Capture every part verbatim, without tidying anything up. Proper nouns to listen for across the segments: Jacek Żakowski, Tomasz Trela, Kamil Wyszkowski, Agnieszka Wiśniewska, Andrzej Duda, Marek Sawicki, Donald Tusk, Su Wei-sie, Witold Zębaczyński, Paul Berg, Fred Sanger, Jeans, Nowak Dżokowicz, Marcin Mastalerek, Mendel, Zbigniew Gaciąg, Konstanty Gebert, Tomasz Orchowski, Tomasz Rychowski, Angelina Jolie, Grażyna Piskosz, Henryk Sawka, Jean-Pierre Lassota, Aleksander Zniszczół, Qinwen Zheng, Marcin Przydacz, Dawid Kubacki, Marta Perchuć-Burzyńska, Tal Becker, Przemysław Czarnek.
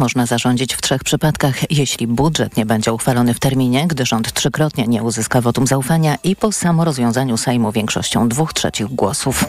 Można zarządzić w trzech przypadkach, jeśli budżet nie będzie uchwalony w terminie, gdy rząd trzykrotnie nie uzyska wotum zaufania i po samorozwiązaniu Sejmu większością dwóch trzecich głosów.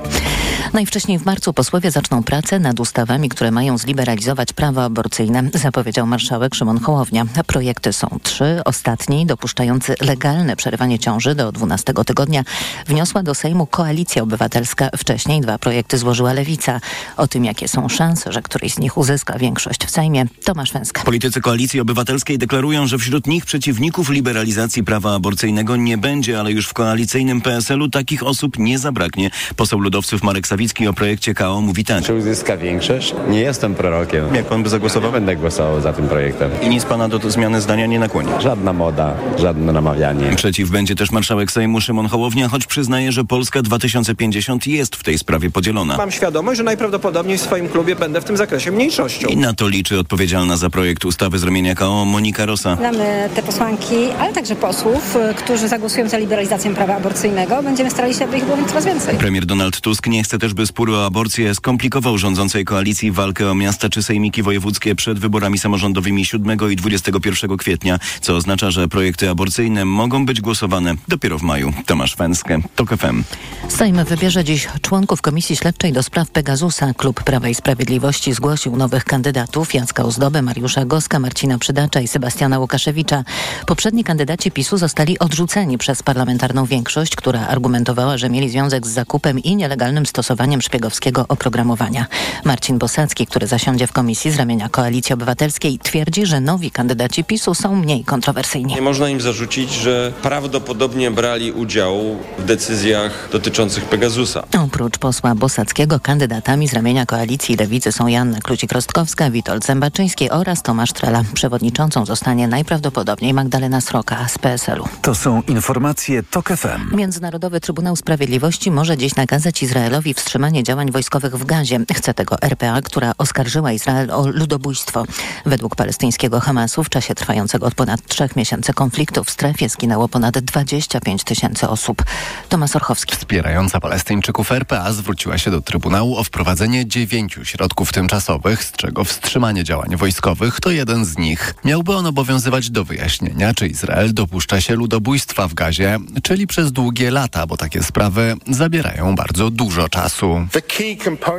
Najwcześniej w marcu posłowie zaczną pracę nad ustawami, które mają zliberalizować prawo aborcyjne, zapowiedział marszałek Szymon Hołownia. Projekty są trzy. Ostatni, dopuszczający legalne przerywanie ciąży do dwunastego tygodnia, wniosła do Sejmu Koalicja Obywatelska. Wcześniej dwa projekty złożyła Lewica. O tym, jakie są szanse, że któryś z nich uzyska większość w Sejmie, Tomasz Węski. Politycy Koalicji Obywatelskiej deklarują, że wśród nich przeciwników liberalizacji prawa aborcyjnego nie będzie, ale już w koalicyjnym P S L u takich osób nie zabraknie. Poseł ludowców Marek Sawicki o projekcie K O mówi tak. Czy uzyska większość? Nie jestem prorokiem. Jak pan by zagłosował? Ja będę głosował za tym projektem. I nic pana do zmiany zdania nie nakłoni? Żadna moda, żadne namawianie. Przeciw będzie też marszałek Sejmu Szymon Hołownia, choć przyznaje, że Polska dwa tysiące pięćdziesiąt jest w tej sprawie podzielona. Mam świadomość, że najprawdopodobniej w swoim klubie będę w tym zakresie mniejszością. I na to liczy odpowiedź za projekt ustawy z ramienia K O Monika Rosa. Znamy te posłanki, ale także posłów, którzy zagłosują za liberalizacją prawa aborcyjnego. Będziemy starali się, aby ich było coraz więcej. Premier Donald Tusk nie chce też, by spór o aborcję skomplikował rządzącej koalicji walkę o miasta czy sejmiki wojewódzkie przed wyborami samorządowymi siódmego i dwudziestego pierwszego kwietnia, co oznacza, że projekty aborcyjne mogą być głosowane dopiero w maju. Tomasz Węskę, TOK F M. Sejm wybierze dziś członków Komisji Śledczej do spraw Pegasusa. Klub Prawa i Sprawiedliwości zgłosił nowych kandydatów: Jacka Ozdoba, Mariusza Goska, Marcina Przydacza i Sebastiana Łukaszewicza. Poprzedni kandydaci PiSu zostali odrzuceni przez parlamentarną większość, która argumentowała, że mieli związek z zakupem i nielegalnym stosowaniem szpiegowskiego oprogramowania. Marcin Bosacki, który zasiądzie w komisji z ramienia Koalicji Obywatelskiej, twierdzi, że nowi kandydaci PiSu są mniej kontrowersyjni. Nie można im zarzucić, że prawdopodobnie brali udział w decyzjach dotyczących Pegasusa. Oprócz posła Bosackiego kandydatami z ramienia Koalicji Lewicy są Joanna Kluzik-Rostkowska, Witold Zębaczyński oraz Tomasz Trela. Przewodniczącą zostanie najprawdopodobniej Magdalena Sroka z P S L u. To są informacje TOK F M. Międzynarodowy Trybunał Sprawiedliwości może dziś nakazać Izraelowi wstrzymanie działań wojskowych w Gazie. Chce tego R P A, która oskarżyła Izrael o ludobójstwo. Według palestyńskiego Hamasu w czasie trwającego od ponad trzech miesięcy konfliktu w strefie zginęło ponad dwadzieścia pięć tysięcy osób. Tomasz Orchowski. Wspierająca Palestyńczyków R P A zwróciła się do Trybunału o wprowadzenie dziewięciu środków tymczasowych, z czego wstrzymanie działań wojskowych to jeden z nich. Miałby on obowiązywać do wyjaśnienia, czy Izrael dopuszcza się ludobójstwa w Gazie, czyli przez długie lata, bo takie sprawy zabierają bardzo dużo czasu.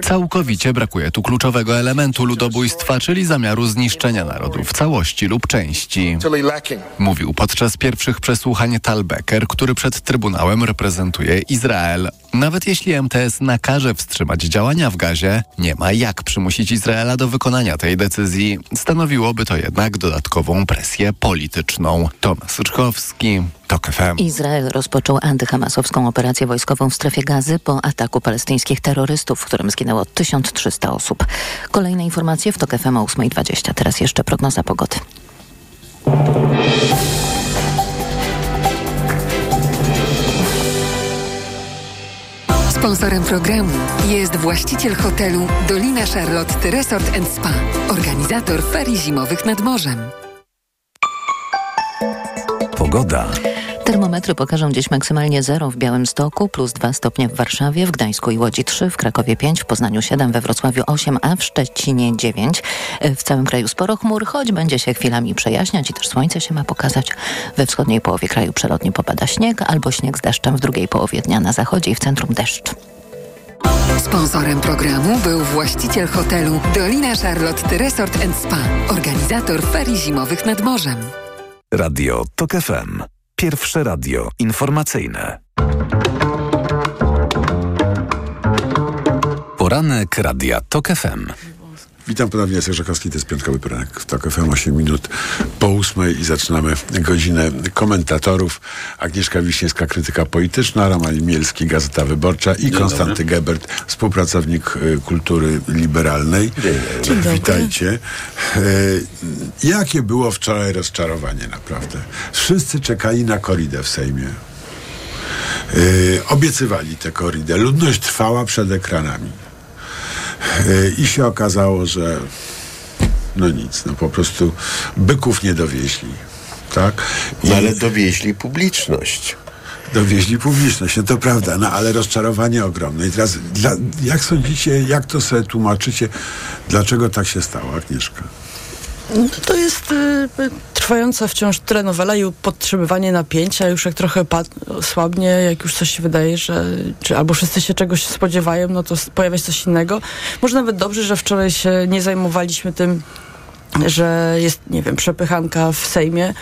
Całkowicie brakuje tu kluczowego elementu ludobójstwa, czyli zamiaru zniszczenia narodu w całości lub części. Mówił podczas pierwszych przesłuchań Tal Becker, który przed Trybunałem reprezentuje Izrael. Nawet jeśli M T S nakaże wstrzymać działania w Gazie, nie ma jak przymusić Izraela do wykonania tej decyzji. Stanowiłoby to jednak dodatkową presję polityczną. Tomasz Rychowski, TOK F M. Izrael rozpoczął antyhamasowską operację wojskową w strefie Gazy po ataku palestyńskich terrorystów, w którym zginęło tysiąc trzysta osób. Kolejne informacje w TOK F M o ósma dwadzieścia. Teraz jeszcze prognoza pogody. Sponsorem programu jest właściciel hotelu Dolina Charlotte Resort and Spa, organizator ferii zimowych nad morzem. Pogoda. Termometry pokażą dziś maksymalnie zero w Białymstoku, plus dwa stopnie w Warszawie, w Gdańsku i Łodzi trzy, w Krakowie pięć, w Poznaniu siedem, we Wrocławiu osiem, a w Szczecinie dziewięć. W całym kraju sporo chmur, choć będzie się chwilami przejaśniać i też słońce się ma pokazać. We wschodniej połowie kraju przelotnie popada śnieg albo śnieg z deszczem, w drugiej połowie dnia na zachodzie i w centrum deszcz. Sponsorem programu był właściciel hotelu Dolina Charlotte Resort and Spa, organizator ferii zimowych nad morzem. Radio TOK F M. Pierwsze radio informacyjne. Poranek Radia TOK F M. Witam ponownie, Jacek Żakowski, to jest piątkowy poranek w TOK F M, osiem minut po ósmej i zaczynamy godzinę komentatorów. Agnieszka Wiśniewska, krytyka polityczna, Roman Imielski, Gazeta Wyborcza i Konstanty Gebert, współpracownik kultury liberalnej. Dzień dobry. Witajcie. Jakie było wczoraj rozczarowanie, naprawdę? Wszyscy czekali na korridę w Sejmie. Obiecywali tę korridę. Ludność trwała przed ekranami. I się okazało, że no nic, no po prostu byków nie dowieźli, tak? I no ale dowieźli publiczność. Dowieźli publiczność, no to prawda, no ale rozczarowanie ogromne. I teraz, dla, jak sądzicie, jak to sobie tłumaczycie, dlaczego tak się stało, Agnieszka? To jest y, trwająca wciąż telenowela i podtrzymywanie napięcia. Już jak trochę pad- słabnie, jak już coś się wydaje, że czy albo wszyscy się czegoś spodziewają, no to pojawia się coś innego. Może nawet dobrze, że wczoraj się nie zajmowaliśmy tym, że jest, nie wiem, przepychanka w Sejmie.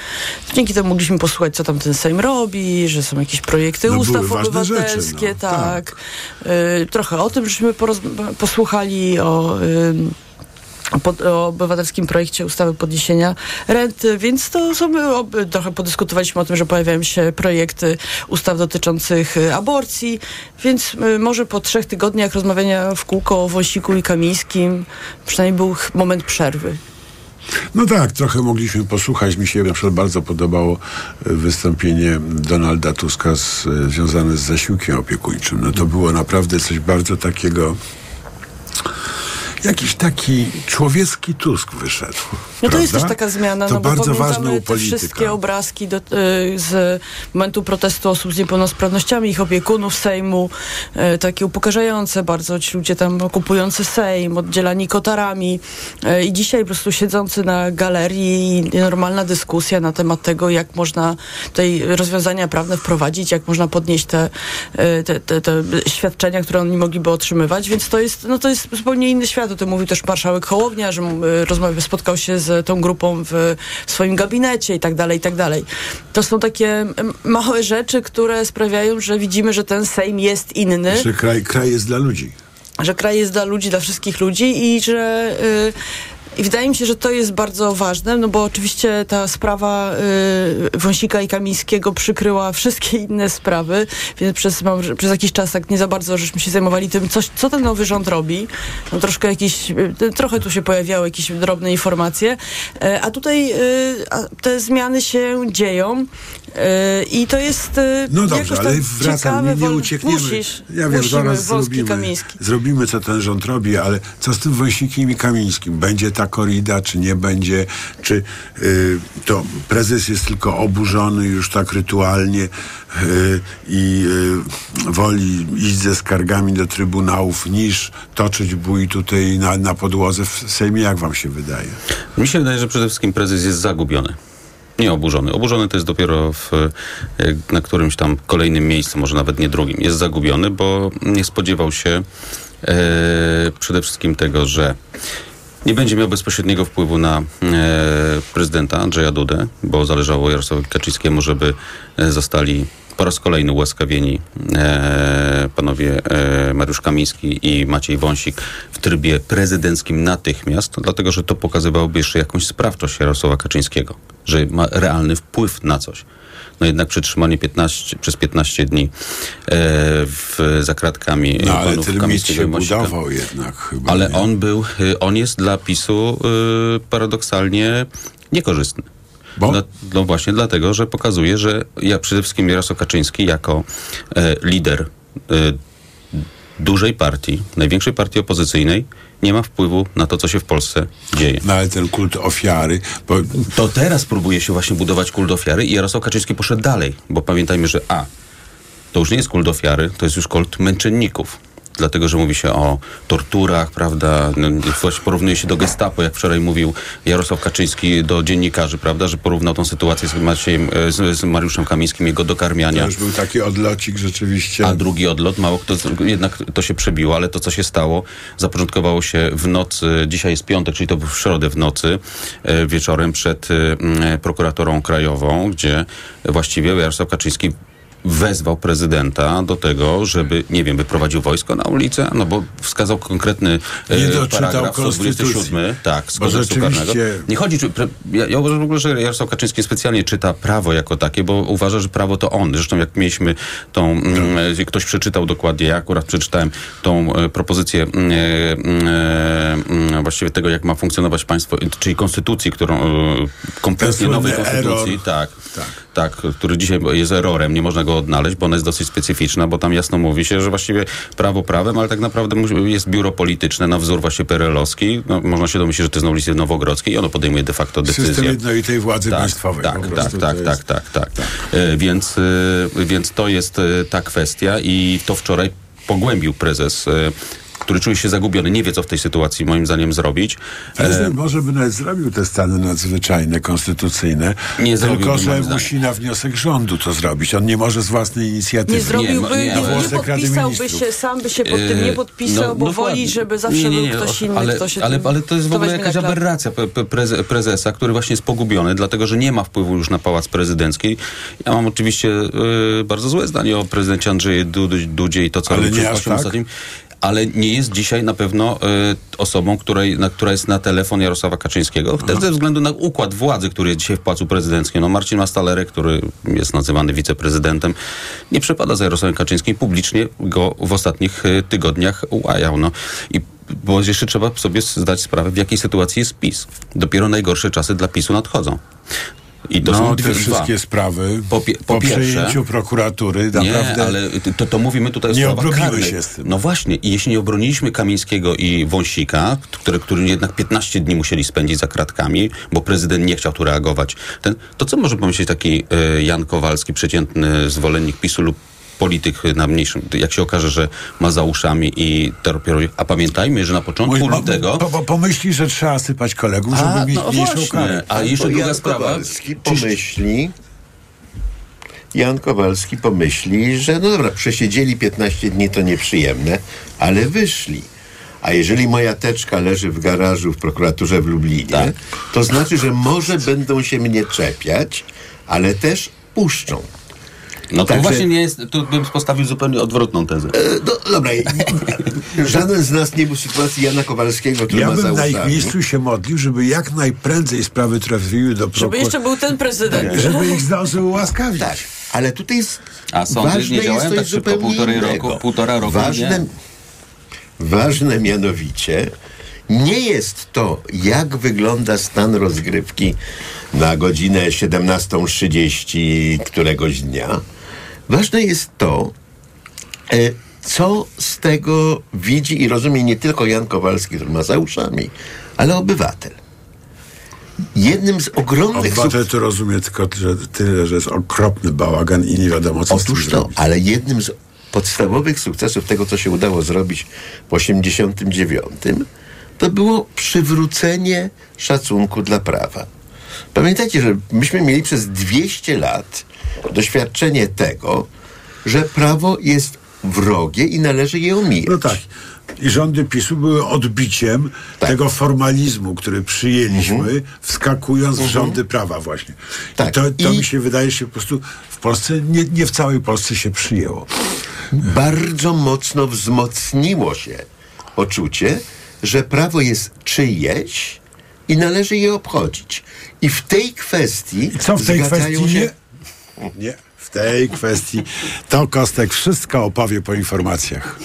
Dzięki temu mogliśmy posłuchać, co tam ten Sejm robi, że są jakieś projekty no, ustaw obywatelskie. Rzeczy, no. tak. tak. Y, trochę o tym żeśmy poroz- posłuchali, o... Y, o obywatelskim projekcie ustawy podniesienia renty, więc to sobie trochę podyskutowaliśmy o tym, że pojawiają się projekty ustaw dotyczących aborcji, więc może po trzech tygodniach rozmawiania w kółko o Wąsiku i Kamińskim przynajmniej był moment przerwy. No tak, trochę mogliśmy posłuchać. Mi się na przykład bardzo podobało wystąpienie Donalda Tuska z, związane z zasiłkiem opiekuńczym. No to było naprawdę coś bardzo takiego... Jakiś taki człowiecki Tusk wyszedł. No to prawda? Jest też taka zmiana, to no bo bardzo pamiętamy te wszystkie obrazki do, y, z momentu protestu osób z niepełnosprawnościami, ich opiekunów Sejmu, y, takie upokarzające bardzo, ci ludzie tam okupujący Sejm, oddzielani kotarami y, i dzisiaj po prostu siedzący na galerii i normalna dyskusja na temat tego, jak można tutaj rozwiązania prawne wprowadzić, jak można podnieść te, y, te, te, te świadczenia, które oni mogliby otrzymywać, więc to jest, no to jest zupełnie inny świat. O tym mówił też marszałek Hołownia, że rozmawiał, spotkał się z tą grupą w, w swoim gabinecie i tak dalej, i tak dalej. To są takie małe rzeczy, które sprawiają, że widzimy, że ten Sejm jest inny. Że kraj, kraj jest dla ludzi. Że kraj jest dla ludzi, dla wszystkich ludzi i że... Yy, I wydaje mi się, że to jest bardzo ważne, no bo oczywiście ta sprawa y, Wąsika i Kamińskiego przykryła wszystkie inne sprawy, więc przez, mam, przez jakiś czas tak nie za bardzo żeśmy się zajmowali tym, co, co ten nowy rząd robi. No, troszkę jakiś, trochę tu się pojawiały jakieś drobne informacje, y, a tutaj y, a te zmiany się dzieją. Yy, I to jest yy, no dobrze, ale wracam, ciekawe, nie, nie uciekniemy. Musisz, ja wiem, musimy, zaraz zrobimy, zrobimy, co ten rząd robi, ale co z tym Wąsikiem i Kamińskim? Będzie ta korida, czy nie będzie? Czy yy, to prezes jest tylko oburzony już tak rytualnie yy, i yy, woli iść ze skargami do trybunałów, niż toczyć bój tutaj na, na podłodze w Sejmie? Jak wam się wydaje? Mi się wydaje, że przede wszystkim prezes jest zagubiony. Nie oburzony. Oburzony to jest dopiero w, na którymś tam kolejnym miejscu, może nawet nie drugim. Jest zagubiony, bo nie spodziewał się e, przede wszystkim tego, że nie będzie miał bezpośredniego wpływu na e, prezydenta Andrzeja Dudę, bo zależało Jarosławowi Kaczyńskiemu, żeby zostali po raz kolejny ułaskawieni e, panowie e, Mariusz Kamiński i Maciej Wąsik w trybie prezydenckim natychmiast, dlatego, że to pokazywałoby jeszcze jakąś sprawczość Jarosława Kaczyńskiego, że ma realny wpływ na coś. No jednak przetrzymanie piętnaście, przez piętnaście dni e, w, za kratkami no, ale panów Kamińskiego i Wąsika. Budował jednak chyba, ale nie. on był, on jest dla PiSu y, paradoksalnie niekorzystny. Bo? No, no właśnie dlatego, że pokazuje, że ja przede wszystkim Jarosław Kaczyński jako e, lider e, dużej partii, największej partii opozycyjnej, nie ma wpływu na to, co się w Polsce dzieje. No ale ten kult ofiary... Bo... To teraz próbuje się właśnie budować kult ofiary i Jarosław Kaczyński poszedł dalej, bo pamiętajmy, że a, to już nie jest kult ofiary, to jest już kult męczenników. Dlatego, że mówi się o torturach, prawda, porównuje się do Gestapo, jak wczoraj mówił Jarosław Kaczyński do dziennikarzy, prawda, że porównał tą sytuację z, Maciejem, z, z Mariuszem Kamińskim, jego dokarmiania. To już był taki odlocik rzeczywiście. A drugi odlot, mało kto, jednak to się przebiło, ale to, co się stało, zapoczątkowało się w nocy, dzisiaj jest piątek, czyli to był w środę w nocy, wieczorem przed prokuraturą krajową, gdzie właściwie Jarosław Kaczyński wezwał prezydenta do tego, żeby, nie wiem, wyprowadził wojsko na ulicę, no bo wskazał konkretny e, paragraf sto dwadzieścia siedem, tak, z kodeksu karnego. Nie chodzi, czy, pre, ja, ja uważam w ogóle, że Jarosław Kaczyński specjalnie czyta prawo jako takie, bo uważa, że prawo to on. Zresztą jak mieliśmy tą, m, ktoś przeczytał dokładnie, ja akurat przeczytałem tą e, propozycję e, e, właściwie tego, jak ma funkcjonować państwo, czyli konstytucji, którą, e, kompletnie nowej konstytucji, tak, tak, tak, który dzisiaj jest errorem, nie można go odnaleźć, bo ona jest dosyć specyficzna, bo tam jasno mówi się, że właściwie prawo prawem, ale tak naprawdę jest biuro polityczne na wzór właśnie P R L-owski. No, można się domyślić, że to jest na ulicy Nowogrodzkiej i ono podejmuje de facto decyzję. System jednolitej władzy tak, państwowej. Tak, tak, tak, tak, tak, tak, tak. E, więc, e, więc to jest e, ta kwestia i to wczoraj pogłębił prezes e, który czuje się zagubiony, nie wie, co w tej sytuacji moim zdaniem zrobić. E... Może by nawet zrobił te stany nadzwyczajne, konstytucyjne, nie tylko że musi na wniosek rządu to zrobić. On nie może z własnej inicjatywy. Nie zrobiłby, nie, nie, nie, nie podpisałby się, sam by się pod tym nie podpisał, no, bo no, woli, żeby zawsze nie, nie, nie, był ktoś inny, ale, kto się ale, ale to jest w ogóle jakaś aberracja preze, prezesa, który właśnie jest pogubiony, dlatego że nie ma wpływu już na Pałac Prezydencki. Ja mam oczywiście y, bardzo złe zdanie o prezydencie Andrzeju Dudzie i to, co robił w ostatnim. Ale nie jest dzisiaj na pewno y, osobą, której, na, która jest na telefon Jarosława Kaczyńskiego. Też ze względu na układ władzy, który jest dzisiaj w Pałacu Prezydenckim. No, Marcin Mastalerek, który jest nazywany wiceprezydentem, nie przepada za Jarosławem Kaczyńskim. Publicznie go w ostatnich y, tygodniach łajał. No. I bo jeszcze trzeba sobie zdać sprawę, w jakiej sytuacji jest PiS. Dopiero najgorsze czasy dla PiSu nadchodzą. I to no, są dwie, te wszystkie dwa. sprawy po, pie, po, po przejęciu pierwsze, prokuratury naprawdę nie, ale to, to mówimy tutaj o sprawach karnych. Się z tym. No właśnie, i jeśli nie obroniliśmy Kamińskiego i Wąsika, który, który jednak piętnaście dni musieli spędzić za kratkami, bo prezydent nie chciał tu reagować, ten, to co może pomyśleć taki y, Jan Kowalski, przeciętny zwolennik PiSu lub polityk na mniejszym, jak się okaże, że ma za uszami i terapieruje. A pamiętajmy, że na początku Mój, lutego... Po, po, pomyśli, że trzeba sypać kolegów, żeby a, mieć no mniejszą karę. A jeszcze druga Jan sprawa... Kowalski pomyśli, Jan Kowalski pomyśli, że no dobra, przesiedzieli piętnaście dni, to nieprzyjemne, ale wyszli. A jeżeli moja teczka leży w garażu w prokuraturze w Lublinie, tak, to znaczy, że może będą się mnie czepiać, ale też puszczą. No to Także, właśnie nie jest, tu bym postawił zupełnie odwrotną tezę. E, no dobra, żaden z nas nie był w sytuacji Jana Kowalskiego, który ja ma za uszami. Ja bym na ich miejscu się modlił, żeby jak najprędzej sprawy trafiły do prokuratury. Żeby jeszcze był ten prezydent. Tak, żeby ich zdążył ułaskawić. Tak, ale tutaj jest A sądy nie działają tak szybko, półtorej roku, półtora roku. Ważne, ważne mianowicie nie jest to, jak wygląda stan rozgrywki na godzinę siedemnastą trzydzieści któregoś dnia. Ważne jest to, co z tego widzi i rozumie nie tylko Jan Kowalski, który ma za uszami, ale obywatel. Jednym z ogromnych... Obywatel to rozumie tylko tyle, że jest okropny bałagan i nie wiadomo, co z tym zrobić. Otóż to, ale jednym z podstawowych sukcesów tego, co się udało zrobić w osiemdziesiątym dziewiątym, to było przywrócenie szacunku dla prawa. Pamiętajcie, że myśmy mieli przez dwieście lat doświadczenie tego, że prawo jest wrogie i należy je omijać. No tak. I rządy PiSu były odbiciem tak. tego formalizmu, który przyjęliśmy, mhm. wskakując mhm. w rządy prawa właśnie. Tak. I to, to I... mi się wydaje, się po prostu w Polsce, nie, nie w całej Polsce się przyjęło. Bardzo mocno wzmocniło się poczucie, że prawo jest czyjeś i należy je obchodzić. I w tej kwestii... I co w tej kwestii? Się... Nie. nie, w tej kwestii to Kostek wszystko opowie po informacjach.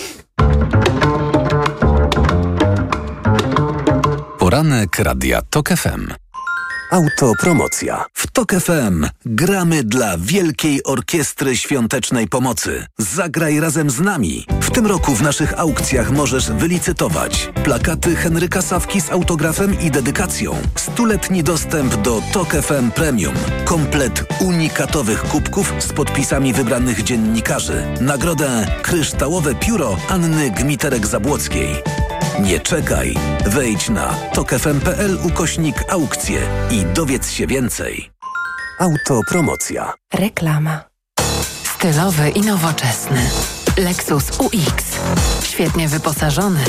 Poranek Radia Tok F M. Autopromocja. W Tok F M gramy dla Wielkiej Orkiestry Świątecznej Pomocy. Zagraj razem z nami. W tym roku w naszych aukcjach możesz wylicytować plakaty Henryka Sawki z autografem i dedykacją, stuletni dostęp do Tok F M Premium, komplet unikatowych kubków z podpisami wybranych dziennikarzy, nagrodę Kryształowe Pióro Anny Gmiterek-Zabłockiej. Nie czekaj. Wejdź na tok f m kropka p l ukośnik aukcje i dowiedz się więcej. Autopromocja. Reklama. Stylowy i nowoczesny Lexus U X. Świetnie wyposażony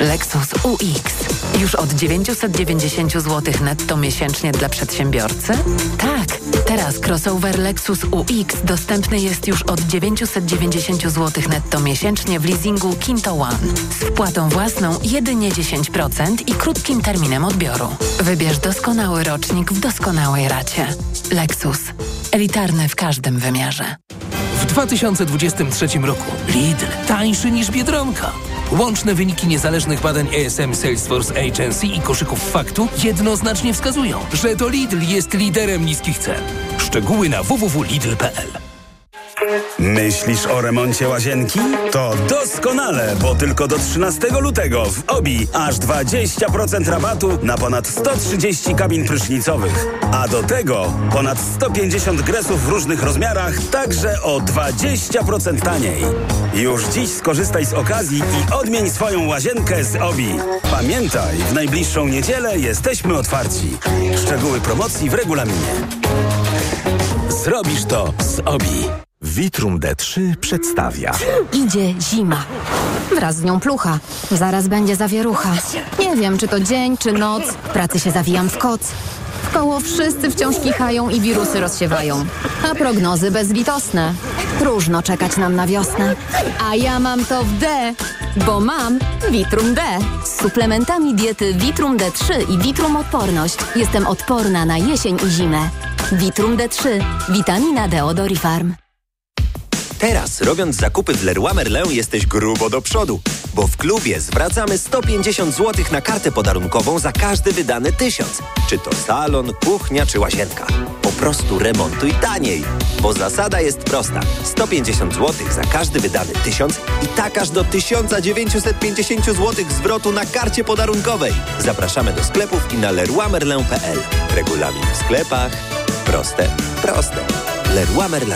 Lexus U X. Już od dziewięćset dziewięćdziesiąt złotych netto miesięcznie dla przedsiębiorcy? Tak, teraz crossover Lexus U X dostępny jest już od dziewięćset dziewięćdziesiąt złotych netto miesięcznie w leasingu Kinto One. Z wpłatą własną jedynie dziesięć procent i krótkim terminem odbioru. Wybierz doskonały rocznik w doskonałej racie. Lexus. Elitarny w każdym wymiarze. W dwa tysiące dwudziestym trzecim roku Lidl tańszy niż Biedronka. Łączne wyniki niezależnych badań E S M Salesforce Agency i koszyków faktu jednoznacznie wskazują, że to Lidl jest liderem niskich cen. Szczegóły na w w w kropka lidl kropka p l. Myślisz o remoncie łazienki? To doskonale, bo tylko do trzynastego lutego w O B I aż dwadzieścia procent rabatu na ponad sto trzydzieści kabin prysznicowych. A do tego ponad sto pięćdziesiąt gresów w różnych rozmiarach, także o dwadzieścia procent taniej. Już dziś skorzystaj z okazji i odmień swoją łazienkę z O B I. Pamiętaj, w najbliższą niedzielę jesteśmy otwarci. Szczegóły promocji w regulaminie. Zrobisz to z O B I. Vitrum D trzy przedstawia. Idzie zima. Wraz z nią plucha. Zaraz będzie zawierucha. Nie wiem, czy to dzień, czy noc. W pracy się zawijam w koc. Wkoło wszyscy wciąż kichają i wirusy rozsiewają. A prognozy bezlitosne. Próżno czekać nam na wiosnę. A ja mam to w D, bo mam Vitrum D. Z suplementami diety Vitrum D trzy i Vitrum Odporność. Jestem odporna na jesień i zimę. Vitrum D trzy. Witamina D od Orifarm. Teraz, robiąc zakupy w Leroy Merlin, jesteś grubo do przodu, bo w klubie zwracamy sto pięćdziesiąt złotych na kartę podarunkową za każdy wydany tysiąc. Czy to salon, kuchnia czy łazienka. Po prostu remontuj taniej, bo zasada jest prosta. sto pięćdziesiąt złotych za każdy wydany tysiąc i tak aż do tysiąc dziewięćset pięćdziesiąt złotych zwrotu na karcie podarunkowej. Zapraszamy do sklepów i na leroy merlin kropka p l. Regulamin w sklepach. Proste, proste. Leroy Merlin.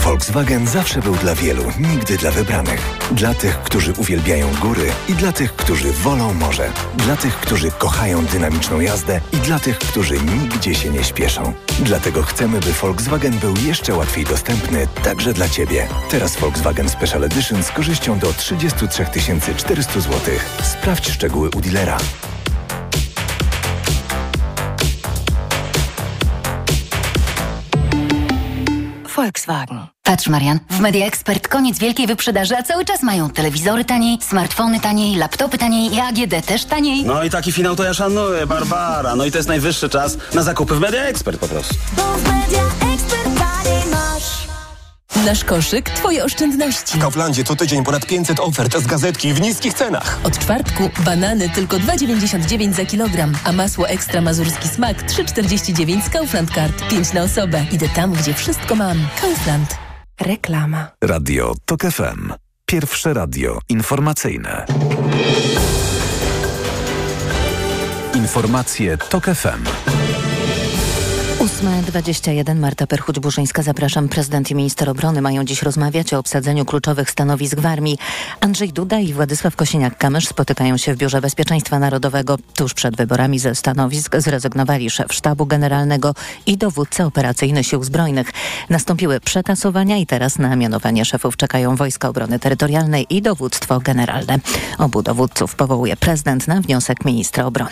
Volkswagen zawsze był dla wielu, nigdy dla wybranych. Dla tych, którzy uwielbiają góry i dla tych, którzy wolą morze. Dla tych, którzy kochają dynamiczną jazdę i dla tych, którzy nigdzie się nie śpieszą. Dlatego chcemy, by Volkswagen był jeszcze łatwiej dostępny także dla Ciebie. Teraz Volkswagen Special Edition z korzyścią do trzydzieści trzy tysiące czterysta złotych. Sprawdź szczegóły u dealera. Volkswagen. Patrz, Marian, w Media Expert koniec wielkiej wyprzedaży, a cały czas mają telewizory taniej, smartfony taniej, laptopy taniej i A G D też taniej. No i taki finał to ja szanuję, Barbara. No i to jest najwyższy czas na zakupy w Media Expert po prostu. Bo w Media Expert taniej masz. Nasz koszyk, Twoje oszczędności. W Kauflandzie co tydzień ponad pięćset ofert z gazetki w niskich cenach. Od czwartku banany tylko dwa dziewięćdziesiąt dziewięć za kilogram, a masło ekstra mazurski smak trzy czterdzieści dziewięć z Kaufland Card. pięć na osobę. Idę tam, gdzie wszystko mam. Kaufland. Reklama. Radio Tok F M. Pierwsze radio informacyjne. Informacje Tok F M. ósma dwadzieścia jeden, Marta Perchuć-Burzyńska, zapraszam. Prezydent i minister obrony mają dziś rozmawiać o obsadzeniu kluczowych stanowisk w armii. Andrzej Duda i Władysław Kosiniak-Kamysz spotykają się w Biurze Bezpieczeństwa Narodowego. Tuż przed wyborami ze stanowisk zrezygnowali szef Sztabu Generalnego i dowódca operacyjny Sił Zbrojnych. Nastąpiły przetasowania i teraz na mianowanie szefów czekają Wojska Obrony Terytorialnej i Dowództwo Generalne. Obu dowódców powołuje prezydent na wniosek ministra obrony.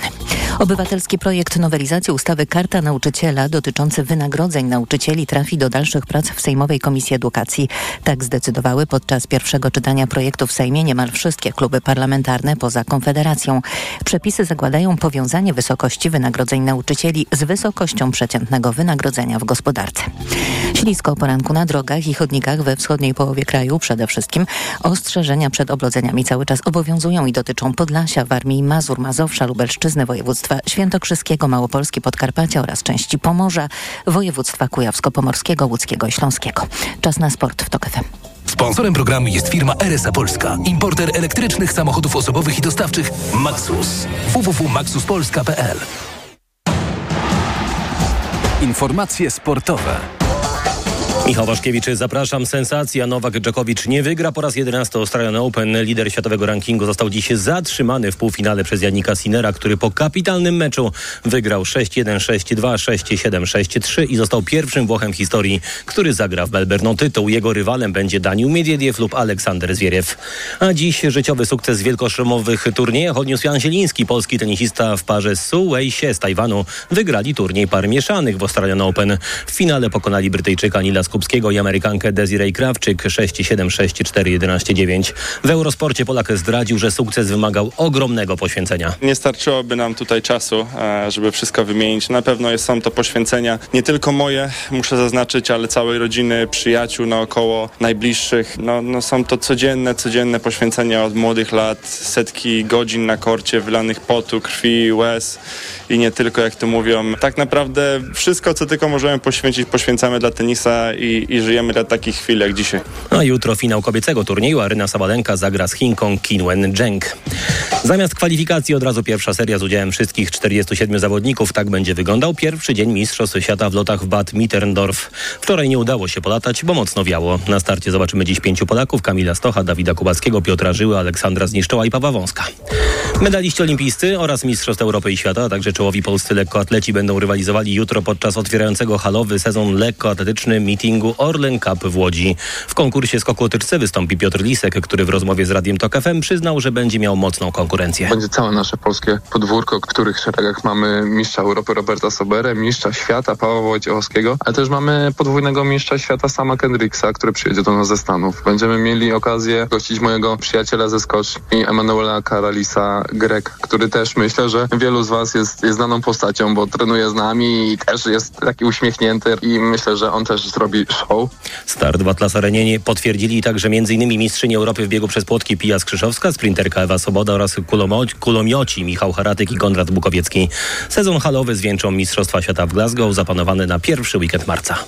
Obywatelski projekt nowelizacji ustawy Karta Nauczyciela dotyczy dotyczący wynagrodzeń nauczycieli trafi do dalszych prac w Sejmowej Komisji Edukacji. Tak zdecydowały podczas pierwszego czytania projektu w Sejmie niemal wszystkie kluby parlamentarne poza Konfederacją. Przepisy zakładają powiązanie wysokości wynagrodzeń nauczycieli z wysokością przeciętnego wynagrodzenia w gospodarce. Ślisko o poranku na drogach i chodnikach we wschodniej połowie kraju przede wszystkim. Ostrzeżenia przed oblodzeniami cały czas obowiązują i dotyczą Podlasia, Warmii, Mazur, Mazowsza, Lubelszczyzny, województwa świętokrzyskiego, Małopolski, Podkarpacia oraz części Pomorza, województwa kujawsko-pomorskiego, łódzkiego i śląskiego. Czas na sport w Tok F M. Sponsorem programu jest firma R S A Polska, importer elektrycznych samochodów osobowych i dostawczych Maxus. w w w kropka maxuspolska kropka p l. Informacje sportowe. Michał Waszkiewicz, zapraszam. Sensacja. Nowak Dżokowicz nie wygra po raz jedenasty Australian Open. Lider światowego rankingu został dziś zatrzymany w półfinale przez Janika Sinera, który po kapitalnym meczu wygrał sześć jeden, sześć dwa, sześć siedem, sześć trzy i został pierwszym Włochem w historii, który zagra w Melbourne o tytuł. Jego rywalem będzie Daniil Medwiediew lub Aleksander Zwieriew. A dziś życiowy sukces w wielkoszemowych turniejach odniósł Jan Zieliński. Polski tenisista w parze z Su Wei-sie z Tajwanu wygrali turniej par mieszanych w Australian Open. W finale pokonali Brytyjczyka Nila Skupskiego i Amerykankę Desiree Krawczyk sześć siedem, sześć cztery, jedenaście dziewięć. W Eurosporcie Polak zdradził, że sukces wymagał ogromnego poświęcenia. Nie starczyłoby nam tutaj czasu, żeby wszystko wymienić. Na pewno są to poświęcenia nie tylko moje, muszę zaznaczyć, ale całej rodziny, przyjaciół naokoło, najbliższych. No, no są to codzienne, codzienne poświęcenia od młodych lat, setki godzin na korcie, wylanych potu, krwi, łez i nie tylko, jak to mówią. Tak naprawdę wszystko, co tylko możemy poświęcić, poświęcamy dla tenisa i i, i żyjemy na takich chwilach dzisiaj. A jutro finał kobiecego turnieju. Aryna Sabalenka zagra z Chinką Qinwen Zheng. Zamiast kwalifikacji od razu pierwsza seria z udziałem wszystkich czterdziestu siedmiu zawodników. Tak będzie wyglądał pierwszy dzień Mistrzostw Świata w lotach w Bad Mitterndorf. Wczoraj nie udało się polatać, bo mocno wiało. Na starcie zobaczymy dziś pięciu Polaków: Kamila Stocha, Dawida Kubackiego, Piotra Żyły, Aleksandra Zniszczoła i Pawła Wąska. Medaliści olimpijscy oraz Mistrzostw Europy i Świata, a także czołowi polscy lekkoatleci będą rywalizowali jutro podczas otwierającego halowy sezon lekkoatletyczny meetingu Orlen Cup w Łodzi. W konkursie skoku o tyczce wystąpi Piotr Lisek, który w rozmowie z Radiem Tok F M przyznał, że będzie miał mocną konkurencję. Będzie całe nasze polskie podwórko, których szeregach mamy mistrza Europy Roberta Soberę, mistrza świata Pawła Wojciechowskiego, ale też mamy podwójnego mistrza świata Sama Kendricksa, który przyjedzie do nas ze Stanów. Będziemy mieli okazję gościć mojego przyjaciela ze skoczni Emanuela Karalisa Grek, który też, myślę, że wielu z was jest, jest znaną postacią, bo trenuje z nami i też jest taki uśmiechnięty i myślę, że on też zrobi show. Start w Atlas Arenie potwierdzili także m.in. mistrzyni Europy w biegu przez płotki Pia Skrzyżowska, sprinterka Ewa Soboda oraz kulomo- kulomioci Michał Haratyk i Konrad Bukowiecki. Sezon halowy z wieńczą Mistrzostwa Świata w Glasgow zaplanowany na pierwszy weekend marca.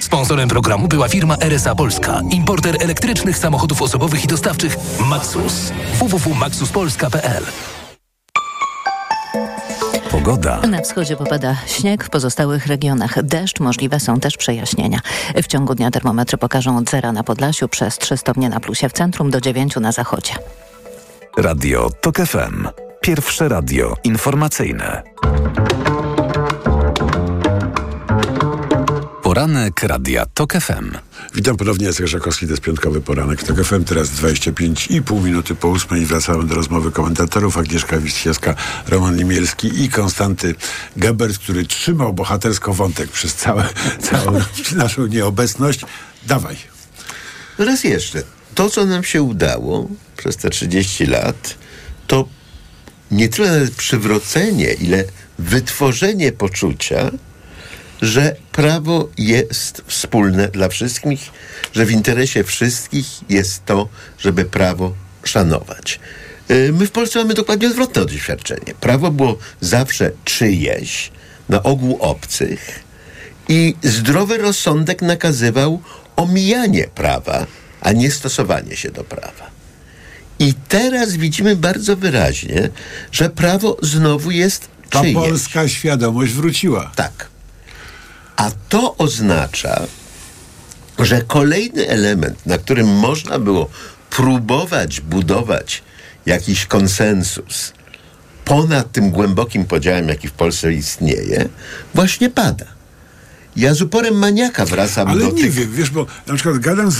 Sponsorem programu była firma R S A Polska, importer elektrycznych samochodów osobowych i dostawczych Maxus. w w w kropka maxuspolska kropka p l. Pogoda. Na wschodzie popada śnieg, w pozostałych regionach deszcz, możliwe są też przejaśnienia. W ciągu dnia termometry pokażą od zera na Podlasiu, przez trzy stopnie na Plusie w centrum, do dziewięciu na zachodzie. Radio Tok F M. Pierwsze radio informacyjne. Poranek Radia Tok F M. Witam ponownie, Jacek Żakowski, to jest piątkowy poranek w Tok F M. Teraz dwadzieścia pięć i pół minuty po ósmej. Wracamy do rozmowy komentatorów. Agnieszka Wiśniewska, Roman Imielski i Konstanty Gebert, który trzymał bohatersko wątek przez całe, całą naszą nieobecność. Dawaj. Raz jeszcze. To, co nam się udało przez te trzydzieści lat, to nie tyle przywrócenie, ile wytworzenie poczucia, że prawo jest wspólne dla wszystkich, że w interesie wszystkich jest to, żeby prawo szanować. My w Polsce mamy dokładnie odwrotne doświadczenie. Prawo było zawsze czyjeś, na ogół obcych, i zdrowy rozsądek nakazywał omijanie prawa, a nie stosowanie się do prawa. I teraz widzimy bardzo wyraźnie, że prawo znowu jest czyjeś. Ta polska świadomość wróciła. Tak. A to oznacza, że kolejny element, na którym można było próbować budować jakiś konsensus ponad tym głębokim podziałem, jaki w Polsce istnieje, właśnie pada. Ja z uporem maniaka wracam ale do tych... Ale nie wiem, wiesz, bo na przykład gadam z,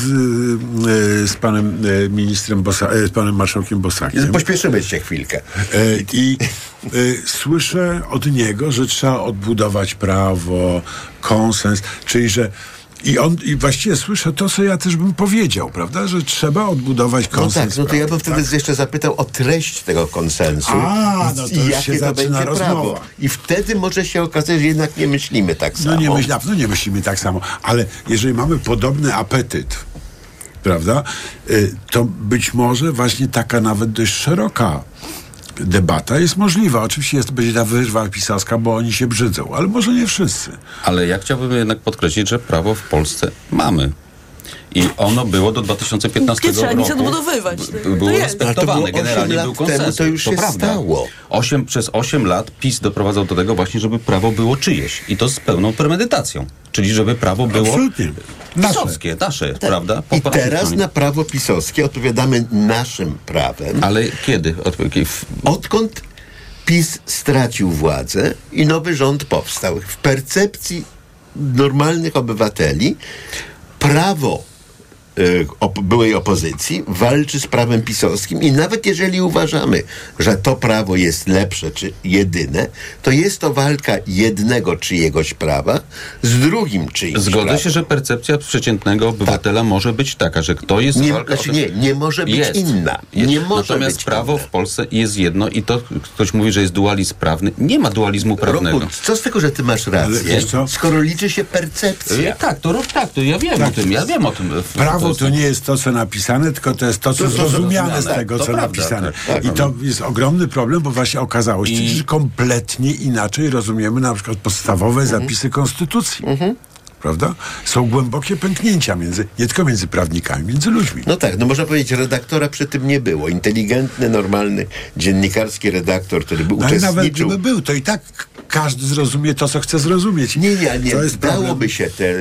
z panem ministrem Bosa, z panem marszałkiem Bosakiem. Pośpieszymy się chwilkę. I słyszę od niego, że trzeba odbudować prawo, konsens, czyli że... I on i właściwie słyszę to, co ja też bym powiedział, prawda? Że trzeba odbudować konsens. No tak, no to prawa, ja bym wtedy tak? jeszcze zapytał o treść tego konsensu. A, no to i jakie się to będzie rozmowa. Prawo. I wtedy może się okazać, że jednak nie myślimy tak samo. No nie, myśl, no nie myślimy tak samo, ale jeżeli mamy podobny apetyt, prawda, to być może właśnie taka nawet dość szeroka debata jest możliwa. Oczywiście jest, będzie ta wyrwa pisarska, bo oni się brzydzą, ale może nie wszyscy. Ale ja chciałbym jednak podkreślić, że prawo w Polsce mamy. I ono było do dwa tysiące piętnastego roku. Nie trzeba nic odbudowywać. B- było to respektowane. Było generalnie był konsensus. To już się to stało. Osiem, przez osiem lat PiS doprowadzał do tego właśnie, żeby prawo było czyjeś. I to z pełną premedytacją. Czyli żeby prawo było absolutnie pisowskie, nasze, tak. Prawda? Po I teraz na prawo pisowskie odpowiadamy naszym prawem. Ale kiedy? Od, kiedy? Odkąd PiS stracił władzę i nowy rząd powstał. W percepcji normalnych obywateli prawo Op- byłej opozycji walczy z prawem pisowskim i nawet jeżeli uważamy, że to prawo jest lepsze czy jedyne, to jest to walka jednego czyjegoś prawa z drugim czyimś. Zgodzę prawa. się, że percepcja przeciętnego obywatela tak. może być taka, że kto jest... Nie, walka, znaczy, nie, nie może być jest, inna. Jest. Nie może Natomiast być prawo inna. w Polsce jest jedno i to ktoś mówi, że jest dualizm prawny. Nie ma dualizmu prawnego. Roku, co z tego, że ty masz rację? Skoro liczy się percepcja. Tak, to tak, to ja wiem tak, o tym. Ja wiem o tym. Prawo to nie jest to, co napisane, tylko to jest to, co to, to zrozumiane to, to, to, z tego, co prawda, napisane. Tak, tak, I to jest ogromny problem, bo właśnie okazało się, i... że kompletnie inaczej rozumiemy na przykład podstawowe mhm. zapisy Konstytucji. Mhm. prawda? Są głębokie pęknięcia między, nie tylko między prawnikami, między ludźmi. No tak, no można powiedzieć, redaktora przy tym nie było. Inteligentny, normalny, dziennikarski redaktor, który był uczestniczył. Nawet gdyby był, to i tak każdy zrozumie to, co chce zrozumieć. Nie, nie, nie. Dałoby się te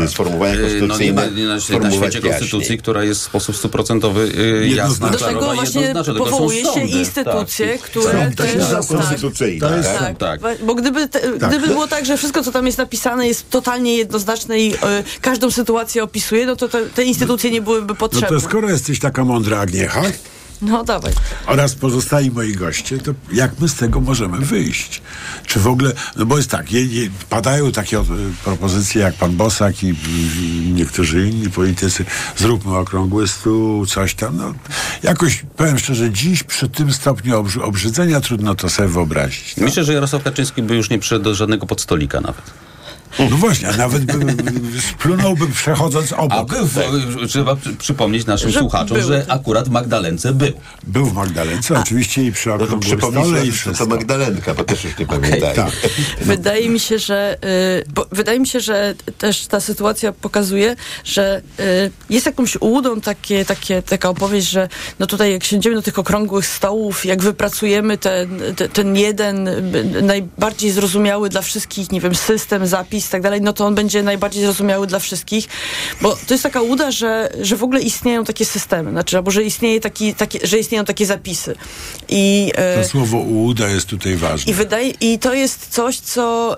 tak. sformułowania konstytucyjne. No nie ma, nie, na świecie konstytucji, która jest w sposób stuprocentowy yy, jasna, do tego właśnie powołuje się instytucje, tak. które Sąd, też... Tak, konstytucyjne. Tak, tak, tak. tak. tak. Bo gdyby, te, tak. gdyby było tak, że wszystko, co tam jest napisane, jest totalnie jednoznaczne i yy, każdą sytuację opisuje, no to te, te instytucje nie byłyby potrzebne. No to skoro jesteś taka mądra, Agniecha, no dawaj. Oraz pozostali moi goście, to jak my z tego możemy wyjść? Czy w ogóle, no bo jest tak, je, je, padają takie o, propozycje jak pan Bosak i, i niektórzy inni politycy, zróbmy okrągły stół, coś tam, no jakoś, powiem szczerze, dziś przy tym stopniu obrzy, obrzydzenia trudno to sobie wyobrazić. Tak? Myślę, że Jarosław Kaczyński by już nie przyszedł do żadnego podstolika nawet. No właśnie, a nawet splunąłbym przechodząc obok. Był, tak. Trzeba przypomnieć naszym że słuchaczom, był. że akurat w Magdalence był. Był w Magdalence, a. oczywiście i przy no to przypomnijmy, że to Magdalenka, bo też już nie okay. pamiętaj. Tak. Wydaje mi się, że y, bo, wydaje mi się, że też ta sytuacja pokazuje, że y, jest jakąś ułudą takie, takie, taka opowieść, że no tutaj jak siędziemy do tych okrągłych stołów, jak wypracujemy ten, te, ten jeden najbardziej zrozumiały dla wszystkich, nie wiem, system, zapis i tak dalej, no to on będzie najbardziej zrozumiały dla wszystkich, bo to jest taka uda, że, że w ogóle istnieją takie systemy, znaczy, albo że, istnieje taki, taki, że istnieją takie zapisy. I, to e, słowo uda jest tutaj ważne. I, wydaje, i to jest coś, co